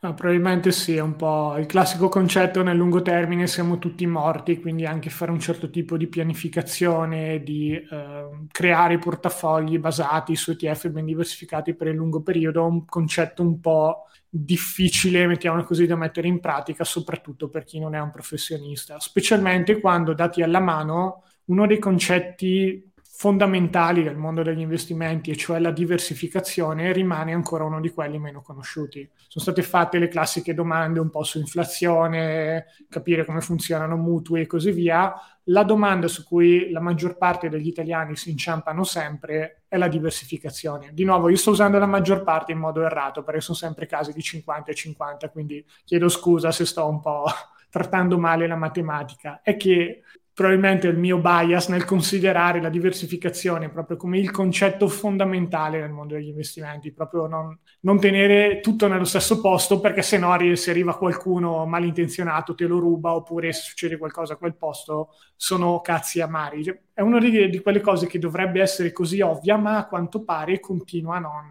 Ah, probabilmente sì, è un po' il classico concetto nel lungo termine siamo tutti morti, quindi anche fare un certo tipo di pianificazione, di eh, creare portafogli basati su E T F ben diversificati per il lungo periodo è un concetto un po' difficile, mettiamolo così, da mettere in pratica, soprattutto per chi non è un professionista, specialmente quando, dati alla mano, uno dei concetti fondamentali del mondo degli investimenti, e cioè la diversificazione, rimane ancora uno di quelli meno conosciuti. Sono state fatte le classiche domande un po' su inflazione, capire come funzionano mutui e così via. La domanda su cui la maggior parte degli italiani si inciampano sempre è la diversificazione. Di nuovo, io sto usando la maggior parte in modo errato, perché sono sempre casi di cinquanta e cinquanta, quindi chiedo scusa se sto un po' trattando male la matematica. È che probabilmente il mio bias nel considerare la diversificazione proprio come il concetto fondamentale nel mondo degli investimenti, proprio non, non tenere tutto nello stesso posto, perché se no se arriva qualcuno malintenzionato te lo ruba, oppure se succede qualcosa a quel posto sono cazzi amari. È una di, di quelle cose che dovrebbe essere così ovvia, ma a quanto pare continua a non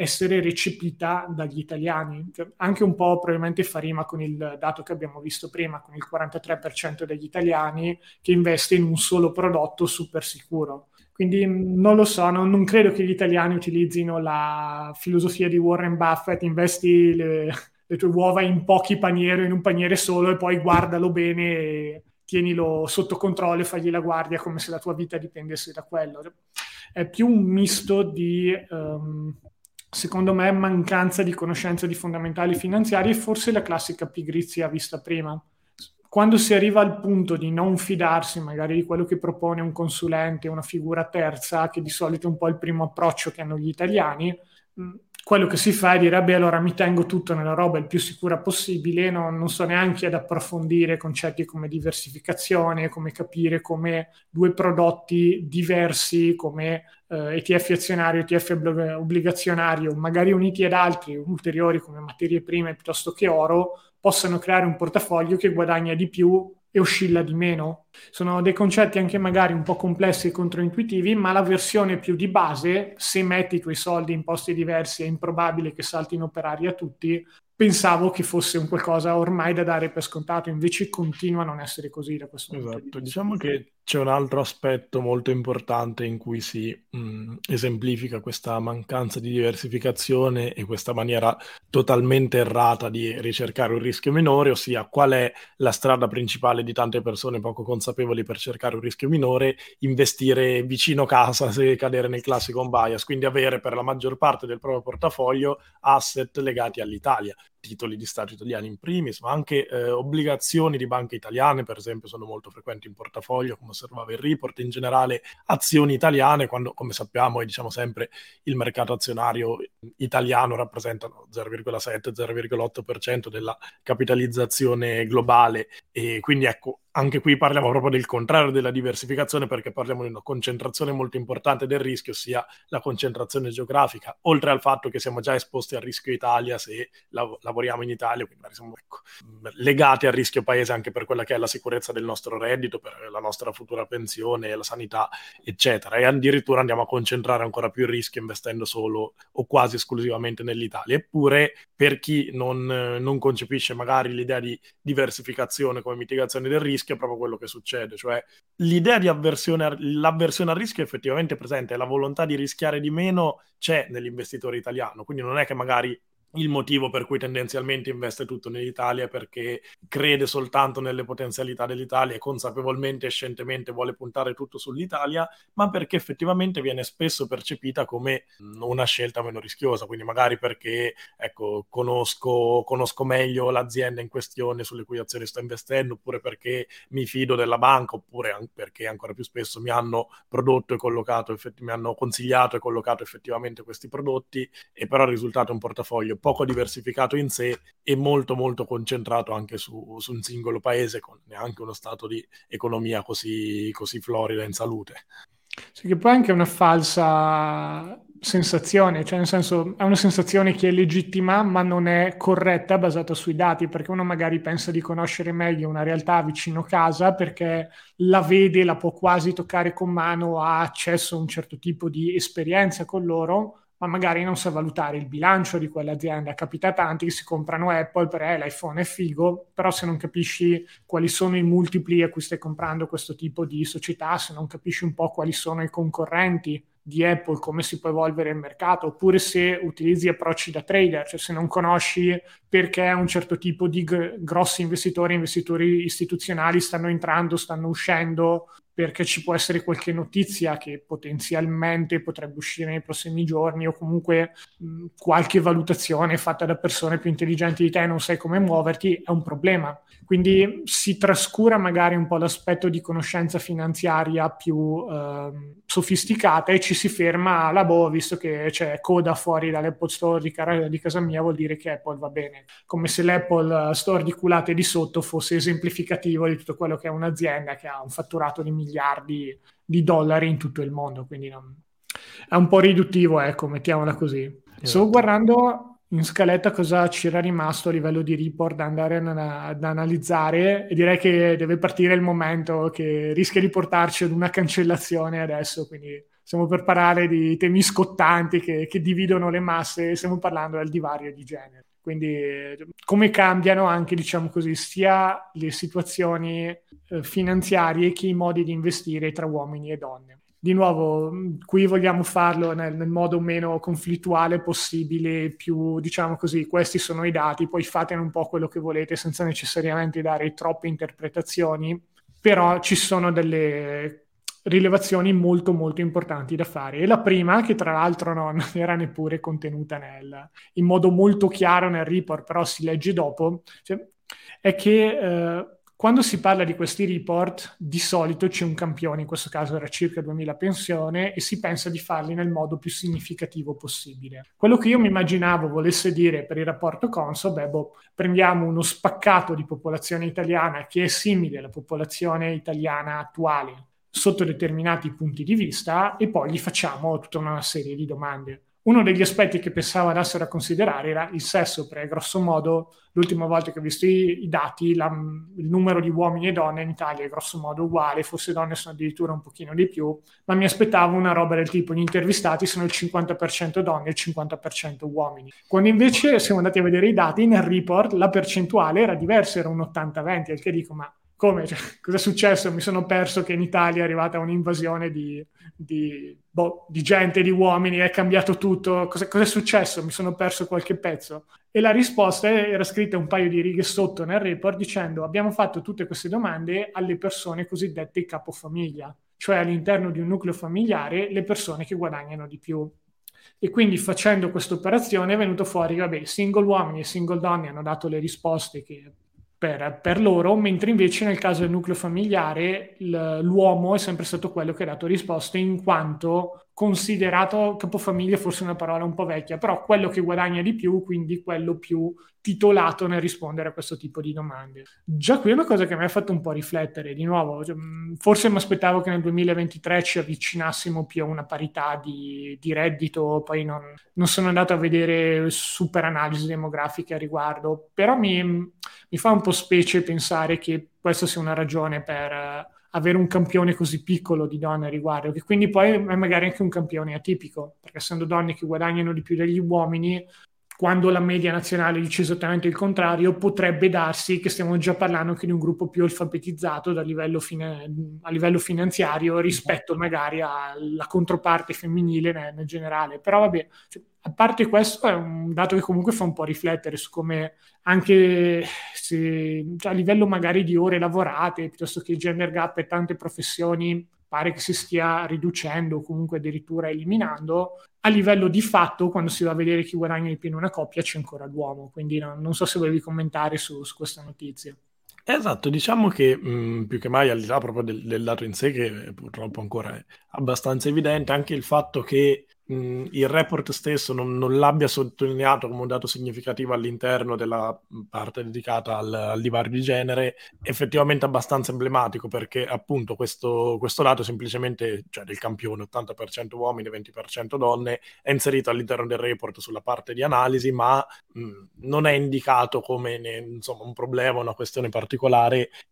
essere recepita dagli italiani, anche un po' probabilmente fa rima con il dato che abbiamo visto prima, con il quarantatré per cento degli italiani che investe in un solo prodotto super sicuro. Quindi non lo so, non, non credo che gli italiani utilizzino la filosofia di Warren Buffett, investi le, le tue uova in pochi panieri, in un paniere solo, e poi guardalo bene e tienilo sotto controllo e fagli la guardia come se la tua vita dipendesse da quello. È più un misto di... Um, secondo me mancanza di conoscenza di fondamentali finanziari e forse la classica pigrizia vista prima. Quando si arriva al punto di non fidarsi magari di quello che propone un consulente, una figura terza, che di solito è un po' il primo approccio che hanno gli italiani, quello che si fa è dire, beh, allora mi tengo tutto nella roba il più sicura possibile, no, non so neanche ad approfondire concetti come diversificazione, come capire come due prodotti diversi, come eh, E T F azionario, E T F obbligazionario, magari uniti ad altri ulteriori come materie prime piuttosto che oro, possano creare un portafoglio che guadagna di più e oscilla di meno. Sono dei concetti anche magari un po' complessi e controintuitivi, ma la versione più di base, se metti i tuoi soldi in posti diversi è improbabile che saltino per aria tutti, pensavo che fosse un qualcosa ormai da dare per scontato, invece continua a non essere così da questo punto di vista. Esatto, diciamo che c'è un altro aspetto molto importante in cui si mh, esemplifica questa mancanza di diversificazione e questa maniera totalmente errata di ricercare un rischio minore, ossia qual è la strada principale di tante persone poco consapevoli per cercare un rischio minore: investire vicino casa, se cadere nel classico on bias, quindi avere per la maggior parte del proprio portafoglio asset legati all'Italia, titoli di Stato italiani in primis, ma anche eh, obbligazioni di banche italiane, per esempio, sono molto frequenti in portafoglio, come osservava il report, in generale azioni italiane, quando, come sappiamo e diciamo sempre, il mercato azionario italiano rappresenta zero virgola sette zero virgola otto per cento della capitalizzazione globale, e quindi ecco, anche qui parliamo proprio del contrario della diversificazione, perché parliamo di una concentrazione molto importante del rischio, ossia la concentrazione geografica, oltre al fatto che siamo già esposti al rischio Italia se lav- lavoriamo in Italia, quindi siamo, ecco, legati al rischio paese anche per quella che è la sicurezza del nostro reddito, per la nostra futura pensione, la sanità, eccetera. E addirittura andiamo a concentrare ancora più il rischio investendo solo o quasi esclusivamente nell'Italia. Eppure, per chi non, non concepisce magari l'idea di diversificazione come mitigazione del rischio, è proprio quello che succede, cioè l'idea di avversione, l'avversione al rischio è effettivamente presente, la volontà di rischiare di meno c'è nell'investitore italiano, quindi non è che magari il motivo per cui tendenzialmente investe tutto nell'Italia è perché crede soltanto nelle potenzialità dell'Italia e consapevolmente e scientemente vuole puntare tutto sull'Italia, ma perché effettivamente viene spesso percepita come una scelta meno rischiosa, quindi magari perché, ecco, conosco, conosco meglio l'azienda in questione sulle cui azioni sto investendo, oppure perché mi fido della banca, oppure perché ancora più spesso mi hanno prodotto e collocato, effetti, mi hanno consigliato e collocato effettivamente questi prodotti, e però il risultato è un portafoglio poco diversificato in sé e molto molto concentrato anche su, su un singolo paese, con neanche uno stato di economia così, così florida in salute. Sì, che poi è anche una falsa sensazione, cioè nel senso è una sensazione che è legittima ma non è corretta, basata sui dati, perché uno magari pensa di conoscere meglio una realtà vicino casa perché la vede, la può quasi toccare con mano, ha accesso a un certo tipo di esperienza con loro, ma magari non sa valutare il bilancio di quell'azienda. Capita a tanti che si comprano Apple per eh, l'iPhone è figo, però se non capisci quali sono i multipli a cui stai comprando questo tipo di società, se non capisci un po' quali sono i concorrenti di Apple, come si può evolvere il mercato, oppure se utilizzi approcci da trader, cioè se non conosci perché un certo tipo di g- grossi investitori, investitori istituzionali stanno entrando, stanno uscendo, perché ci può essere qualche notizia che potenzialmente potrebbe uscire nei prossimi giorni, o comunque mh, qualche valutazione fatta da persone più intelligenti di te, non sai come muoverti, è un problema. Quindi si trascura magari un po' l'aspetto di conoscenza finanziaria più eh, sofisticata e ci si ferma, la boh, visto che c'è coda fuori dall'Apple Store di, car- di casa mia, vuol dire che Apple va bene. Come se l'Apple Store di culate di sotto fosse esemplificativo di tutto quello che è un'azienda che ha un fatturato di miliardi di dollari in tutto il mondo, quindi non... è un po' riduttivo, ecco, mettiamola così. Esatto. Stavo guardando in scaletta cosa c'era rimasto a livello di report da andare ad analizzare, e direi che deve partire il momento che rischia di portarci ad una cancellazione adesso, quindi stiamo per parlare di temi scottanti che, che dividono le masse, e stiamo parlando del divario di genere, quindi come cambiano anche, diciamo così, sia le situazioni eh, finanziarie che i modi di investire tra uomini e donne. Di nuovo, qui vogliamo farlo nel, nel modo meno conflittuale possibile, più, diciamo così, questi sono i dati, poi fatene un po' quello che volete senza necessariamente dare troppe interpretazioni, però ci sono delle rilevazioni molto molto importanti da fare, e la prima, che tra l'altro non era neppure contenuta nel, in modo molto chiaro nel report, però si legge dopo, cioè, è che... Eh, Quando si parla di questi report, di solito c'è un campione, in questo caso era circa duemila persone, e si pensa di farli nel modo più significativo possibile. Quello che io mi immaginavo volesse dire per il rapporto Consob è, boh, prendiamo uno spaccato di popolazione italiana che è simile alla popolazione italiana attuale sotto determinati punti di vista, e poi gli facciamo tutta una serie di domande. Uno degli aspetti che pensavo adesso da considerare era il sesso, perché grosso modo l'ultima volta che ho visto i, i dati la, il numero di uomini e donne in Italia è grosso modo uguale, forse donne sono addirittura un pochino di più, ma mi aspettavo una roba del tipo gli intervistati sono il cinquanta per cento donne e il cinquanta per cento uomini, quando invece siamo andati a vedere i dati nel report la percentuale era diversa, era un ottanta venti, al che dico ma come? Cioè, cosa è successo? Mi sono perso che in Italia è arrivata un'invasione di, di, boh, di gente, di uomini, è cambiato tutto. Cosa, cosa è successo? Mi sono perso qualche pezzo. E la risposta era scritta un paio di righe sotto nel report dicendo abbiamo fatto tutte queste domande alle persone cosiddette capofamiglia, cioè all'interno di un nucleo familiare le persone che guadagnano di più. E quindi facendo questa operazione è venuto fuori, vabbè, single uomini e single donne hanno dato le risposte che... Per, per loro, mentre invece nel caso del nucleo familiare l'uomo è sempre stato quello che ha dato risposte in quanto considerato capofamiglia, forse una parola un po' vecchia, però quello che guadagna di più, quindi quello più titolato nel rispondere a questo tipo di domande. Già qui è una cosa che mi ha fatto un po' riflettere, di nuovo, forse mi aspettavo che nel duemilaventitré ci avvicinassimo più a una parità di, di reddito, poi non, non sono andato a vedere super analisi demografiche a riguardo, però mi, mi fa un po' specie pensare che questa sia una ragione per... avere un campione così piccolo di donne a riguardo, che quindi poi è magari anche un campione atipico, perché essendo donne che guadagnano di più degli uomini, quando la media nazionale dice esattamente il contrario, potrebbe darsi che stiamo già parlando anche di un gruppo più alfabetizzato da livello fine, a livello finanziario rispetto magari alla controparte femminile nel, nel generale. Però vabbè, cioè, a parte questo è un dato che comunque fa un po' riflettere su come anche se, cioè, a livello magari di ore lavorate, piuttosto che il gender gap e tante professioni, pare che si stia riducendo o comunque addirittura eliminando, a livello di fatto quando si va a vedere chi guadagna di più in una coppia c'è ancora l'uomo, quindi no, non so se volevi commentare su, su questa notizia. Esatto, diciamo che mh, più che mai al di là proprio del, del dato in sé, che purtroppo ancora è abbastanza evidente, anche il fatto che mh, il report stesso non, non l'abbia sottolineato come un dato significativo all'interno della parte dedicata al, al divario di genere, effettivamente abbastanza emblematico, perché appunto questo, questo dato semplicemente, cioè del campione ottanta per cento uomini e venti per cento donne, è inserito all'interno del report sulla parte di analisi, ma mh, non è indicato come ne, insomma, un problema, una questione particolare,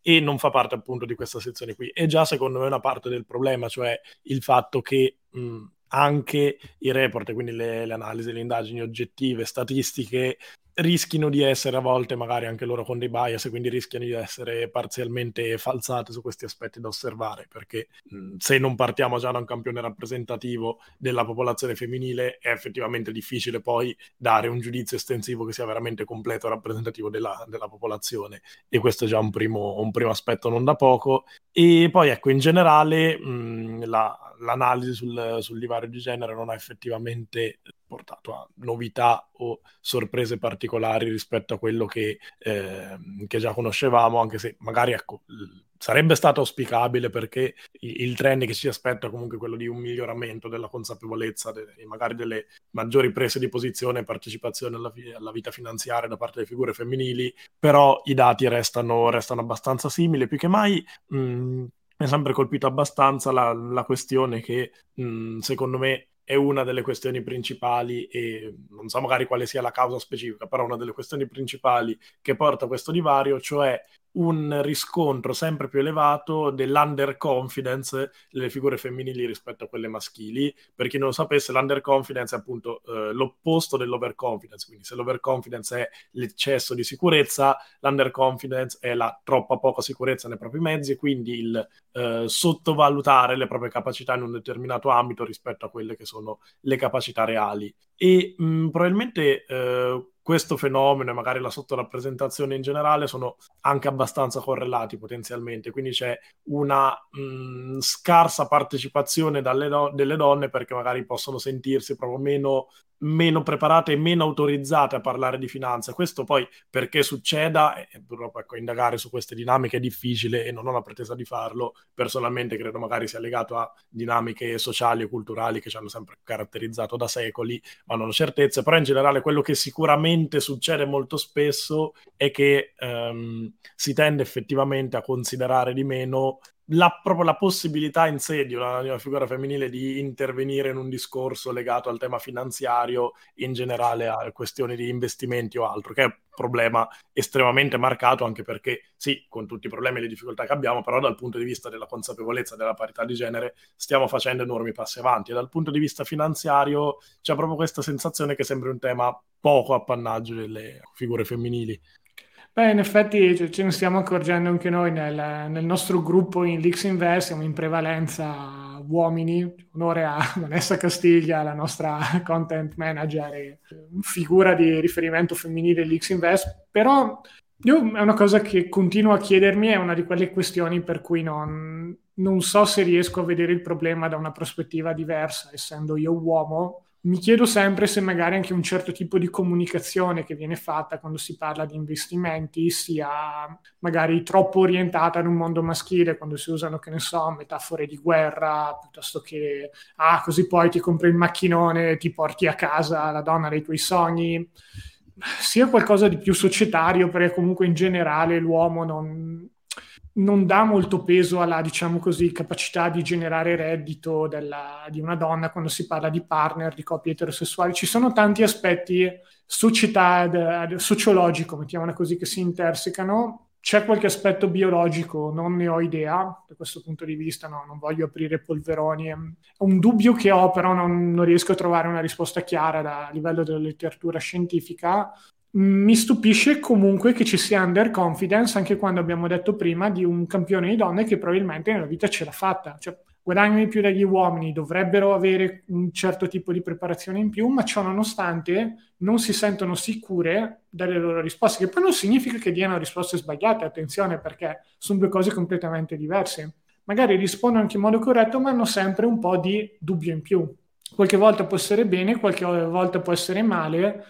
e non fa parte appunto di questa sezione qui. È già secondo me una parte del problema, cioè il fatto che mh, anche i report, quindi le, le analisi, le indagini oggettive, statistiche, rischino di essere a volte magari anche loro con dei bias, quindi rischiano di essere parzialmente falsate su questi aspetti da osservare, perché mh, se non partiamo già da un campione rappresentativo della popolazione femminile è effettivamente difficile poi dare un giudizio estensivo che sia veramente completo e rappresentativo della, della popolazione, e questo è già un primo, un primo aspetto non da poco. E poi ecco, in generale mh, la, l'analisi sul, sul divario di genere non ha effettivamente portato a novità o sorprese particolari rispetto a quello che, eh, che già conoscevamo, anche se magari ecco, sarebbe stato auspicabile, perché il trend che ci aspetta è comunque quello di un miglioramento della consapevolezza de- e magari delle maggiori prese di posizione e partecipazione alla, fi- alla vita finanziaria da parte delle figure femminili, però i dati restano, restano abbastanza simili. Più che mai mh, mi è sempre colpito abbastanza la, la questione che mh, secondo me è una delle questioni principali, e non so magari quale sia la causa specifica, però una delle questioni principali che porta a questo divario, cioè un riscontro sempre più elevato dell'underconfidence delle figure femminili rispetto a quelle maschili. Per chi non lo sapesse, l'underconfidence è appunto eh, l'opposto dell'overconfidence, quindi se l'overconfidence è l'eccesso di sicurezza, l'underconfidence è la troppa poca sicurezza nei propri mezzi, quindi il eh, sottovalutare le proprie capacità in un determinato ambito rispetto a quelle che sono le capacità reali. E mh, probabilmente eh, questo fenomeno e magari la sottorappresentazione in generale sono anche abbastanza correlati potenzialmente, quindi c'è una mh, scarsa partecipazione dalle do- delle donne, perché magari possono sentirsi proprio meno, meno preparate e meno autorizzate a parlare di finanza. Questo poi perché succeda, e purtroppo ecco, indagare su queste dinamiche è difficile e non ho la pretesa di farlo, personalmente credo magari sia legato a dinamiche sociali e culturali che ci hanno sempre caratterizzato da secoli, ma non ho certezze. Però in generale quello che sicuramente succede molto spesso è che um, si tende effettivamente a considerare di meno la, proprio la possibilità in sé di una, di una figura femminile di intervenire in un discorso legato al tema finanziario, in generale a questioni di investimenti o altro, che è un problema estremamente marcato, anche perché sì, con tutti i problemi e le difficoltà che abbiamo, però dal punto di vista della consapevolezza della parità di genere stiamo facendo enormi passi avanti, e dal punto di vista finanziario c'è proprio questa sensazione che sembra un tema poco appannaggio delle figure femminili. Beh, in effetti ce ne stiamo accorgendo anche noi nel, nel nostro gruppo in Lix Invest, siamo in prevalenza uomini. Onore a Vanessa Castiglia, la nostra content manager e figura di riferimento femminile in Lix Invest, però io, è una cosa che continuo a chiedermi, è una di quelle questioni per cui non, non so se riesco a vedere il problema da una prospettiva diversa, essendo io uomo. Mi chiedo sempre se magari anche un certo tipo di comunicazione che viene fatta quando si parla di investimenti sia magari troppo orientata ad un mondo maschile, quando si usano, che ne so, metafore di guerra, piuttosto che, ah, così poi ti compri il macchinone, ti porti a casa la donna dei tuoi sogni, sia qualcosa di più societario, perché comunque in generale l'uomo non... non dà molto peso alla, diciamo così, capacità di generare reddito della, di una donna quando si parla di partner, di coppie eterosessuali. Ci sono tanti aspetti società, sociologico, mettiamola così, che si intersecano. C'è qualche aspetto biologico, non ne ho idea, da questo punto di vista no, non voglio aprire polveroni. È un dubbio che ho, però non, non riesco a trovare una risposta chiara da, a livello della letteratura scientifica. Mi stupisce comunque che ci sia underconfidence, anche quando abbiamo detto prima di un campione di donne che probabilmente nella vita ce l'ha fatta, cioè guadagnano di più degli uomini, dovrebbero avere un certo tipo di preparazione in più, ma ciò nonostante non si sentono sicure dalle loro risposte, che poi non significa che diano risposte sbagliate, attenzione, perché sono due cose completamente diverse. Magari rispondono anche in modo corretto, ma hanno sempre un po' di dubbio in più. Qualche volta può essere bene, qualche volta può essere male.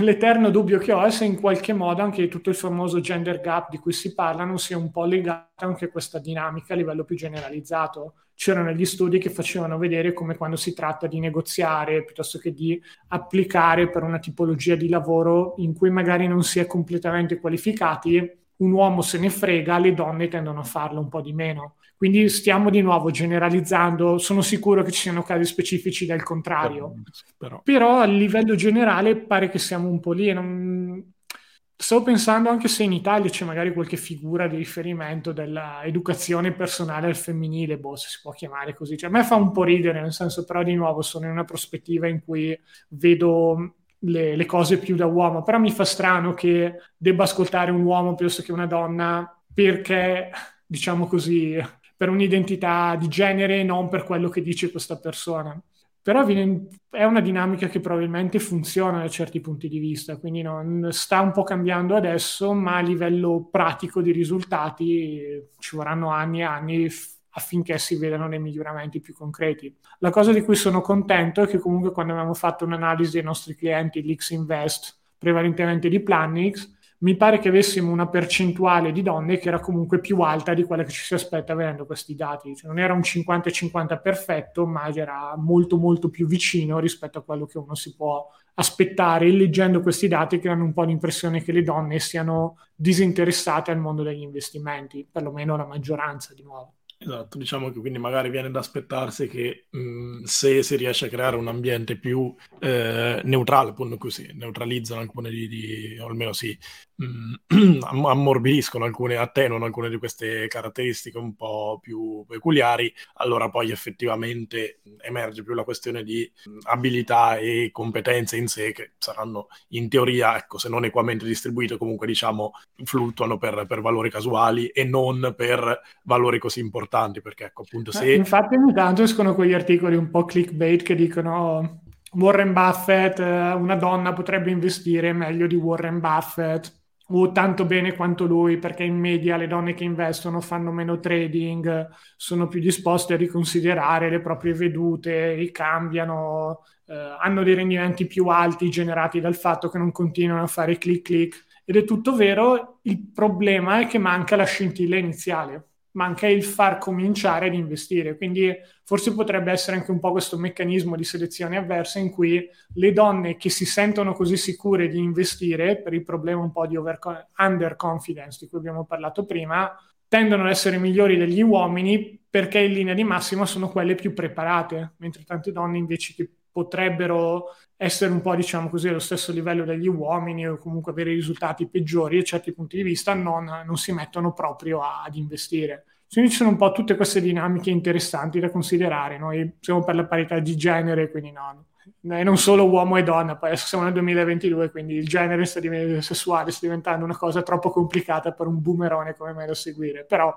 L'eterno dubbio che ho è se in qualche modo anche tutto il famoso gender gap di cui si parla non sia un po' legato anche a questa dinamica a livello più generalizzato. C'erano degli studi che facevano vedere come quando si tratta di negoziare piuttosto che di applicare per una tipologia di lavoro in cui magari non si è completamente qualificati, un uomo se ne frega, le donne tendono a farlo un po' di meno. Quindi stiamo di nuovo generalizzando, sono sicuro che ci siano casi specifici del contrario, però, però a livello generale pare che siamo un po' lì. Non... Stavo pensando anche se in Italia c'è magari qualche figura di riferimento dell'educazione personale al femminile, boh, se si può chiamare così. Cioè, a me fa un po' ridere, nel senso, però di nuovo sono in una prospettiva in cui vedo... Le, le cose più da uomo, però mi fa strano che debba ascoltare un uomo piuttosto che una donna perché, diciamo così, per un'identità di genere e non per quello che dice questa persona. Però viene, è una dinamica che probabilmente funziona da certi punti di vista, quindi non, sta un po' cambiando adesso, ma a livello pratico di risultati ci vorranno anni e anni affinché si vedano dei miglioramenti più concreti. La cosa di cui sono contento è che comunque quando abbiamo fatto un'analisi dei nostri clienti Lix Invest, prevalentemente di Plannix, mi pare che avessimo una percentuale di donne che era comunque più alta di quella che ci si aspetta vedendo questi dati. Cioè, non era un cinquanta cinquanta perfetto, ma era molto molto più vicino rispetto a quello che uno si può aspettare leggendo questi dati, che hanno un po' l'impressione che le donne siano disinteressate al mondo degli investimenti, perlomeno la maggioranza di nuovo. Esatto, diciamo che quindi magari viene da aspettarsi che mh, se si riesce a creare un ambiente più eh, neutrale, appunto, così neutralizzano alcune di, di o almeno si mh, ammorbidiscono alcune, attenuano alcune di queste caratteristiche un po' più peculiari, allora poi effettivamente emerge più la questione di abilità e competenze in sé, che saranno in teoria, ecco, se non equamente distribuite, comunque diciamo fluttuano per, per valori casuali e non per valori così importanti. Perché ecco, appunto, se... eh, infatti ogni tanto escono quegli articoli un po' clickbait che dicono Warren Buffett, una donna potrebbe investire meglio di Warren Buffett o tanto bene quanto lui, perché in media le donne che investono fanno meno trading, sono più disposte a riconsiderare le proprie vedute, ricambiano, eh, hanno dei rendimenti più alti generati dal fatto che non continuano a fare click click, ed è tutto vero. Il problema è che manca la scintilla iniziale, manca il far cominciare ad investire, quindi forse potrebbe essere anche un po' questo meccanismo di selezione avversa in cui le donne che si sentono così sicure di investire per il problema un po' di over- underconfidence di cui abbiamo parlato prima tendono ad essere migliori degli uomini perché in linea di massima sono quelle più preparate, mentre tante donne invece che potrebbero essere un po', diciamo così, allo stesso livello degli uomini o comunque avere risultati peggiori da certi punti di vista, non, non si mettono proprio a, ad investire. Quindi ci sono un po' tutte queste dinamiche interessanti da considerare. Noi siamo per la parità di genere, quindi no, non solo uomo e donna, poi adesso siamo nel duemilaventidue, quindi il genere sta div- sessuale sta diventando una cosa troppo complicata per un boomerone come me da seguire, però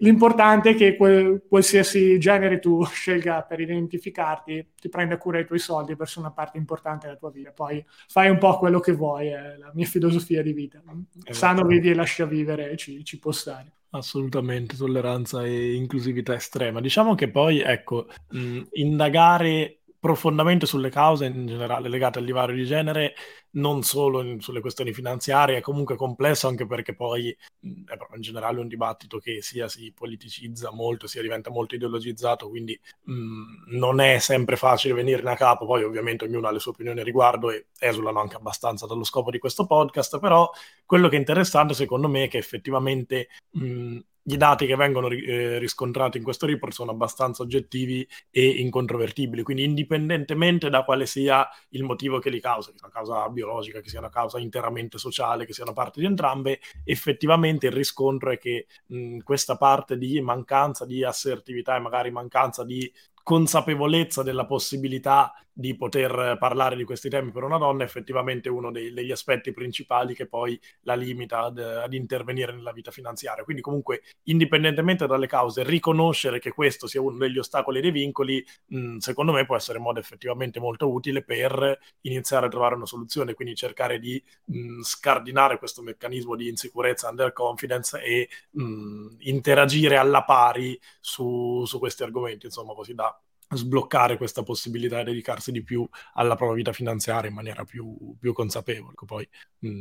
l'importante è che quel, qualsiasi genere tu scelga per identificarti ti prenda cura dei tuoi soldi verso una parte importante della tua vita, poi fai un po' quello che vuoi, è la mia filosofia di vita, esatto. Sano vivi e lascia vivere, ci, ci può stare. Assolutamente, tolleranza e inclusività estrema. Diciamo che poi, ecco, mh, indagare profondamente sulle cause in generale legate al divario di genere, non solo in, sulle questioni finanziarie, è comunque complesso, anche perché poi mh, è proprio in generale un dibattito che sia si politicizza molto, sia diventa molto ideologizzato, quindi mh, non è sempre facile venirne a capo. Poi ovviamente ognuno ha le sue opinioni a riguardo e esulano anche abbastanza dallo scopo di questo podcast, però quello che è interessante secondo me è che effettivamente mh, i dati che vengono eh, riscontrati in questo report sono abbastanza oggettivi e incontrovertibili, quindi indipendentemente da quale sia il motivo che li causa, che sia una causa biologica, che sia una causa interamente sociale, che sia una parte di entrambe, effettivamente il riscontro è che mh, questa parte di mancanza di assertività e magari mancanza di consapevolezza della possibilità di poter parlare di questi temi per una donna è effettivamente uno dei, degli aspetti principali che poi la limita ad, ad intervenire nella vita finanziaria. Quindi comunque, indipendentemente dalle cause, riconoscere che questo sia uno degli ostacoli e dei vincoli, mh, secondo me può essere un modo effettivamente molto utile per iniziare a trovare una soluzione, quindi cercare di mh, scardinare questo meccanismo di insicurezza, underconfidence, e mh, interagire alla pari su, su questi argomenti, insomma, così da sbloccare questa possibilità di dedicarsi di più alla propria vita finanziaria in maniera più, più consapevole. Poi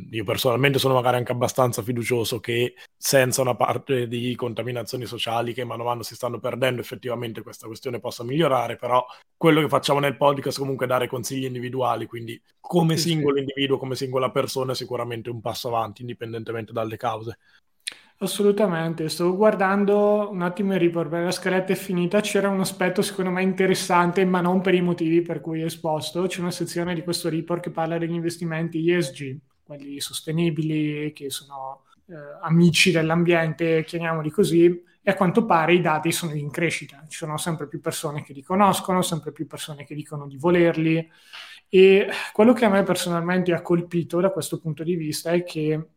io personalmente sono magari anche abbastanza fiducioso che senza una parte di contaminazioni sociali che mano a mano si stanno perdendo effettivamente questa questione possa migliorare, però quello che facciamo nel podcast comunque è dare consigli individuali, quindi come sì, singolo sì. individuo, come singola persona è sicuramente un passo avanti indipendentemente dalle cause. Assolutamente, stavo guardando un attimo il report, perché la scaletta è finita, c'era un aspetto secondo me interessante, ma non per i motivi per cui è esposto. C'è una sezione di questo report che parla degli investimenti E S G, quelli sostenibili, che sono eh, amici dell'ambiente, chiamiamoli così, e a quanto pare i dati sono in crescita, ci sono sempre più persone che li conoscono, sempre più persone che dicono di volerli, e quello che a me personalmente ha colpito da questo punto di vista è che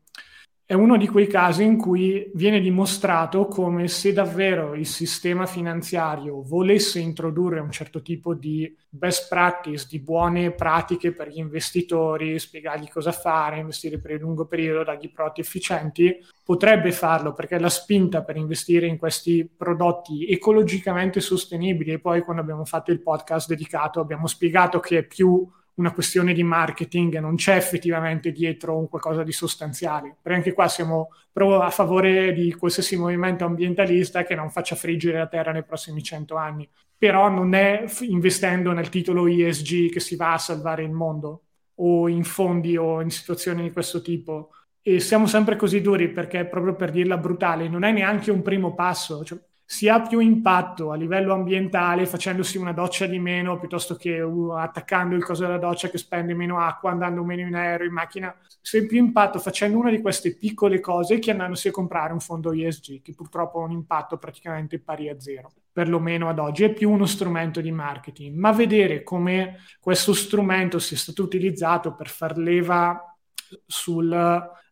è uno di quei casi in cui viene dimostrato come se davvero il sistema finanziario volesse introdurre un certo tipo di best practice, di buone pratiche per gli investitori, spiegargli cosa fare, investire per il lungo periodo, dargli prodotti efficienti, potrebbe farlo, perché la spinta per investire in questi prodotti ecologicamente sostenibili, e poi quando abbiamo fatto il podcast dedicato abbiamo spiegato che è più una questione di marketing, non c'è effettivamente dietro un qualcosa di sostanziale, perché anche qua siamo proprio a favore di qualsiasi movimento ambientalista che non faccia friggere la terra nei prossimi cento anni, però non è investendo nel titolo E S G che si va a salvare il mondo, o in fondi o in situazioni di questo tipo. E siamo sempre così duri perché, proprio per dirla brutale, non è neanche un primo passo, cioè si ha più impatto a livello ambientale facendosi una doccia di meno piuttosto che uh, attaccando il coso della doccia che spende meno acqua, andando meno in aereo, in macchina. Si ha più impatto facendo una di queste piccole cose che andandosi a comprare un fondo E S G, che purtroppo ha un impatto praticamente pari a zero, perlomeno ad oggi. È più uno strumento di marketing, ma vedere come questo strumento sia stato utilizzato per far leva sul...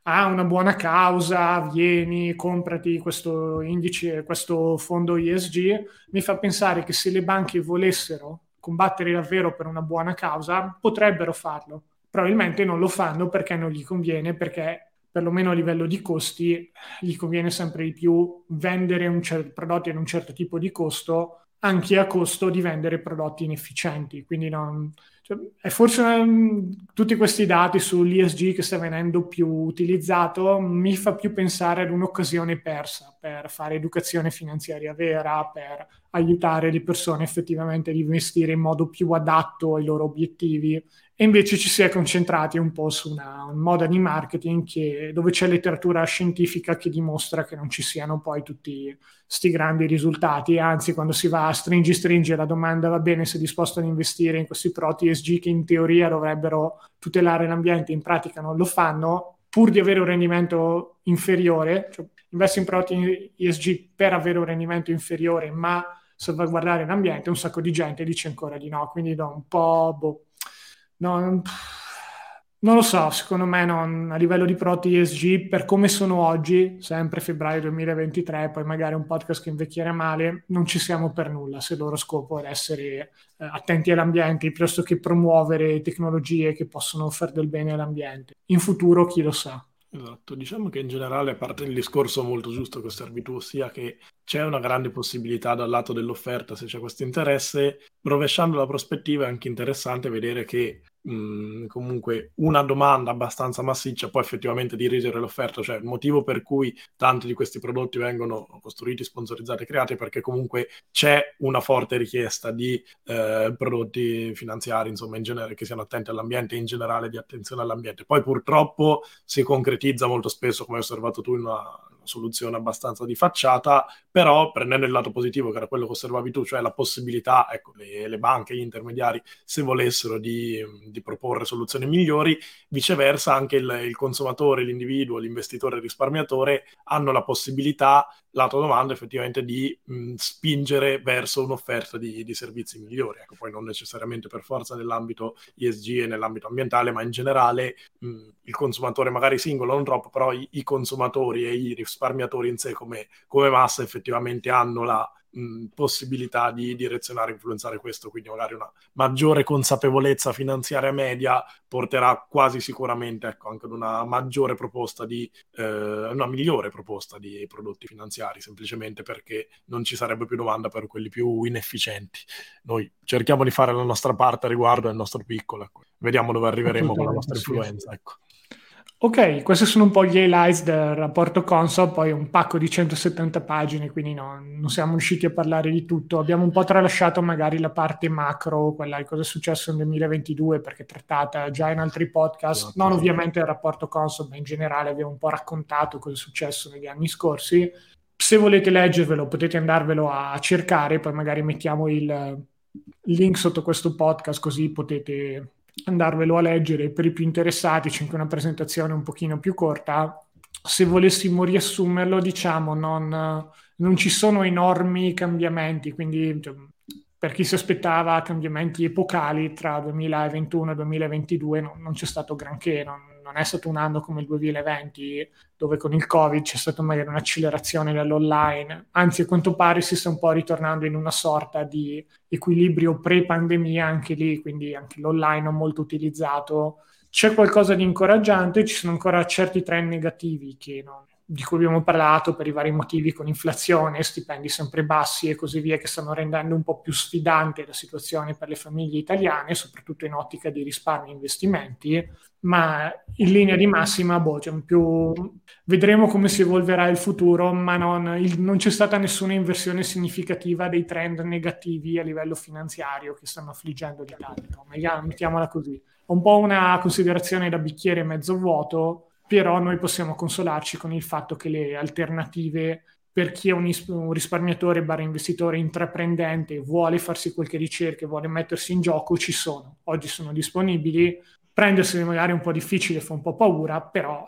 ah, una buona causa, vieni, comprati questo indice, questo fondo E S G, mi fa pensare che se le banche volessero combattere davvero per una buona causa, potrebbero farlo. Probabilmente non lo fanno perché non gli conviene, perché perlomeno a livello di costi gli conviene sempre di più vendere un cer- prodotti ad un certo tipo di costo, anche a costo di vendere prodotti inefficienti. Quindi non, cioè, è forse um, tutti questi dati sull'E S G che sta venendo più utilizzato mi fa più pensare ad un'occasione persa per fare educazione finanziaria vera, per aiutare le persone effettivamente ad investire in modo più adatto ai loro obiettivi, e invece ci si è concentrati un po' su una, una moda di marketing che, dove c'è letteratura scientifica che dimostra che non ci siano poi tutti sti grandi risultati, anzi quando si va a stringi stringi la domanda va bene, sei disposto ad investire in questi prodotti E S G che in teoria dovrebbero tutelare l'ambiente, in pratica non lo fanno, pur di avere un rendimento inferiore, cioè investi in prodotti E S G per avere un rendimento inferiore ma salvaguardare l'ambiente, un sacco di gente dice ancora di no, quindi do un po' boh, no, non lo so, secondo me non, a livello di prodotti E S G, per come sono oggi, sempre febbraio duemilaventitré, poi magari un podcast che invecchierà male, non ci siamo per nulla se il loro scopo è essere eh, attenti all'ambiente piuttosto che promuovere tecnologie che possono far del bene all'ambiente. In futuro chi lo sa. Esatto, diciamo che in generale, a parte il discorso molto giusto che osservi tu, ossia che c'è una grande possibilità dal lato dell'offerta se c'è questo interesse, rovesciando la prospettiva è anche interessante vedere che mh, comunque una domanda abbastanza massiccia può effettivamente dirigere l'offerta, cioè il motivo per cui tanti di questi prodotti vengono costruiti, sponsorizzati, creati, perché comunque c'è una forte richiesta di eh, prodotti finanziari, insomma, in genere che siano attenti all'ambiente e in generale di attenzione all'ambiente. Poi purtroppo si concretizza molto spesso, come hai osservato tu, in una soluzione abbastanza di facciata, però prendendo il lato positivo, che era quello che osservavi tu, cioè la possibilità, ecco, le, le banche, gli intermediari, se volessero, di, di proporre soluzioni migliori, viceversa anche il, il consumatore, l'individuo, l'investitore, il risparmiatore hanno la possibilità, lato domanda, effettivamente di mh, spingere verso un'offerta di, di servizi migliori, ecco, poi non necessariamente per forza nell'ambito E S G e nell'ambito ambientale, ma in generale mh, il consumatore magari singolo, non troppo, però i, i consumatori e i risparmiatori in sé come, come massa effettivamente hanno la mh, possibilità di direzionare, influenzare questo, quindi magari una maggiore consapevolezza finanziaria media porterà quasi sicuramente, ecco, anche ad una maggiore proposta di eh, una migliore proposta di prodotti finanziari, semplicemente perché non ci sarebbe più domanda per quelli più inefficienti. Noi cerchiamo di fare la nostra parte riguardo al nostro piccolo, ecco. Vediamo dove arriveremo con la nostra influenza, ecco. Ok, questi sono un po' gli highlights del rapporto Consob, poi un pacco di centosettanta pagine, quindi no, non siamo riusciti a parlare di tutto. Abbiamo un po' tralasciato magari la parte macro, quella di cosa è successo nel duemilaventidue, perché è trattata già in altri podcast, non ovviamente il rapporto Consob, ma in generale abbiamo un po' raccontato cosa è successo negli anni scorsi. Se volete leggervelo potete andarvelo a cercare, poi magari mettiamo il link sotto questo podcast così potete andarvelo a leggere. Per i più interessati c'è anche una presentazione un pochino più corta. Se volessimo riassumerlo, diciamo, non, non ci sono enormi cambiamenti, quindi per chi si aspettava cambiamenti epocali tra duemilaventuno e duemilaventidue no, non c'è stato granché, non, non è stato un anno come il duemilaventi dove con il Covid c'è stata magari un'accelerazione dall'online, anzi a quanto pare si sta un po' ritornando in una sorta di equilibrio pre-pandemia anche lì, quindi anche l'online non molto utilizzato. C'è qualcosa di incoraggiante, ci sono ancora certi trend negativi che non, di cui abbiamo parlato per i vari motivi, con inflazione, stipendi sempre bassi e così via, che stanno rendendo un po' più sfidante la situazione per le famiglie italiane, soprattutto in ottica di risparmio e investimenti, ma in linea di massima boh, cioè più... vedremo come si evolverà il futuro, ma non, il, non c'è stata nessuna inversione significativa dei trend negativi a livello finanziario che stanno affliggendo l'Italia, mettiamola così. Un po' una considerazione da bicchiere mezzo vuoto, però noi possiamo consolarci con il fatto che le alternative per chi è un, is- un risparmiatore barra investitore intraprendente, vuole farsi qualche ricerca, vuole mettersi in gioco, ci sono. Oggi sono disponibili, prendersene magari è un po' difficile, fa un po' paura, però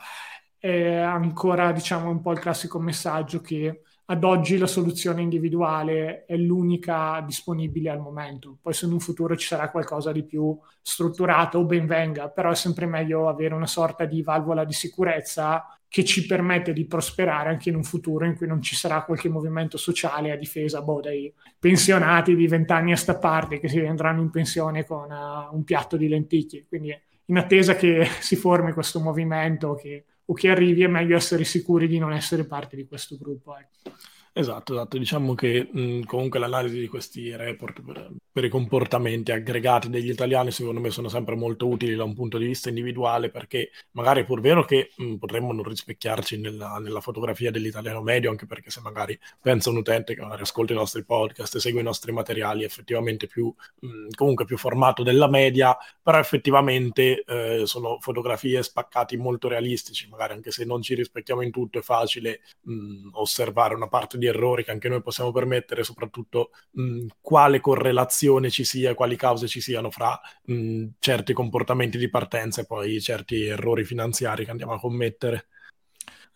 è ancora, diciamo, un po' il classico messaggio che ad oggi la soluzione individuale è l'unica disponibile al momento. Poi se in un futuro ci sarà qualcosa di più strutturato, o ben venga, però è sempre meglio avere una sorta di valvola di sicurezza che ci permette di prosperare anche in un futuro in cui non ci sarà qualche movimento sociale a difesa boh, dei pensionati di vent'anni a sta parte che si andranno in pensione con uh, un piatto di lenticchie. Quindi in attesa che si formi questo movimento che o che arrivi è meglio essere sicuri di non essere parte di questo gruppo. Ecco. Esatto, esatto. Diciamo che mh, comunque l'analisi di questi report per, per i comportamenti aggregati degli italiani secondo me sono sempre molto utili da un punto di vista individuale, perché magari è pur vero che mh, potremmo non rispecchiarci nella, nella fotografia dell'italiano medio, anche perché se magari pensa un utente che magari ascolta i nostri podcast e segue i nostri materiali effettivamente più mh, comunque più formato della media, però effettivamente eh, sono fotografie spaccati molto realistici, magari anche se non ci rispecchiamo in tutto è facile mh, osservare una parte di errori che anche noi possiamo permettere, soprattutto mh, quale correlazione ci sia, quali cause ci siano fra mh, certi comportamenti di partenza e poi certi errori finanziari che andiamo a commettere.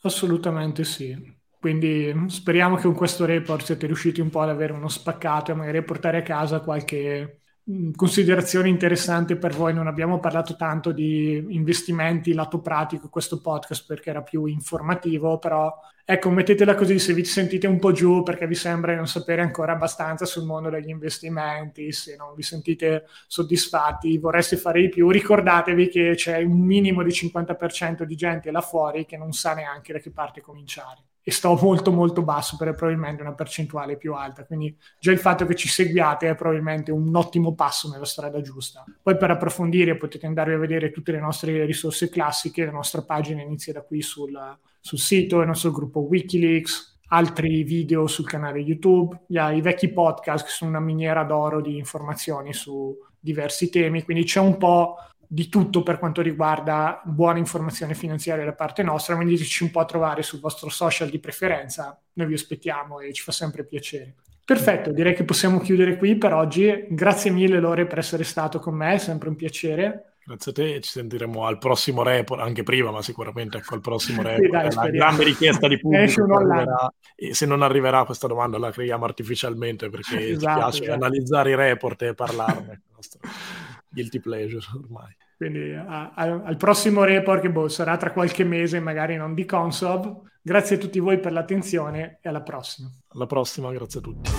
Assolutamente sì. Quindi speriamo che con questo report siete riusciti un po' ad avere uno spaccato e magari a portare a casa qualche considerazione interessante per voi. Non abbiamo parlato tanto di investimenti lato pratico questo podcast perché era più informativo, però ecco, mettetela così se vi sentite un po' giù perché vi sembra non sapere ancora abbastanza sul mondo degli investimenti, se non vi sentite soddisfatti, vorreste fare di più, ricordatevi che c'è un minimo di cinquanta per cento di gente là fuori che non sa neanche da che parte cominciare. E sto molto molto basso per probabilmente una percentuale più alta, quindi già il fatto che ci seguiate è probabilmente un ottimo passo nella strada giusta. Poi per approfondire potete andarvi a vedere tutte le nostre risorse classiche, la nostra pagina inizia da qui sul, sul sito, il nostro gruppo Wikileaks, altri video sul canale YouTube, gli, i vecchi podcast che sono una miniera d'oro di informazioni su diversi temi, quindi c'è un po' di tutto per quanto riguarda buona informazione finanziaria da parte nostra, quindi diteci un po' a trovare sul vostro social di preferenza, noi vi aspettiamo e ci fa sempre piacere. Perfetto, direi che possiamo chiudere qui per oggi, grazie mille Lore per essere stato con me, è sempre un piacere. Grazie a te, ci sentiremo al prossimo report, anche prima, ma sicuramente ecco al prossimo report. Sì, dai, è una grande richiesta di pubblico. Arriverà, e se non arriverà questa domanda la creiamo artificialmente perché esatto, ci piace esatto. analizzare i report e parlarne. Il nostro guilty pleasure ormai. Quindi a, a, al prossimo report che boh, sarà tra qualche mese, magari non di Consob. Grazie a tutti voi per l'attenzione e alla prossima. Alla prossima, grazie a tutti.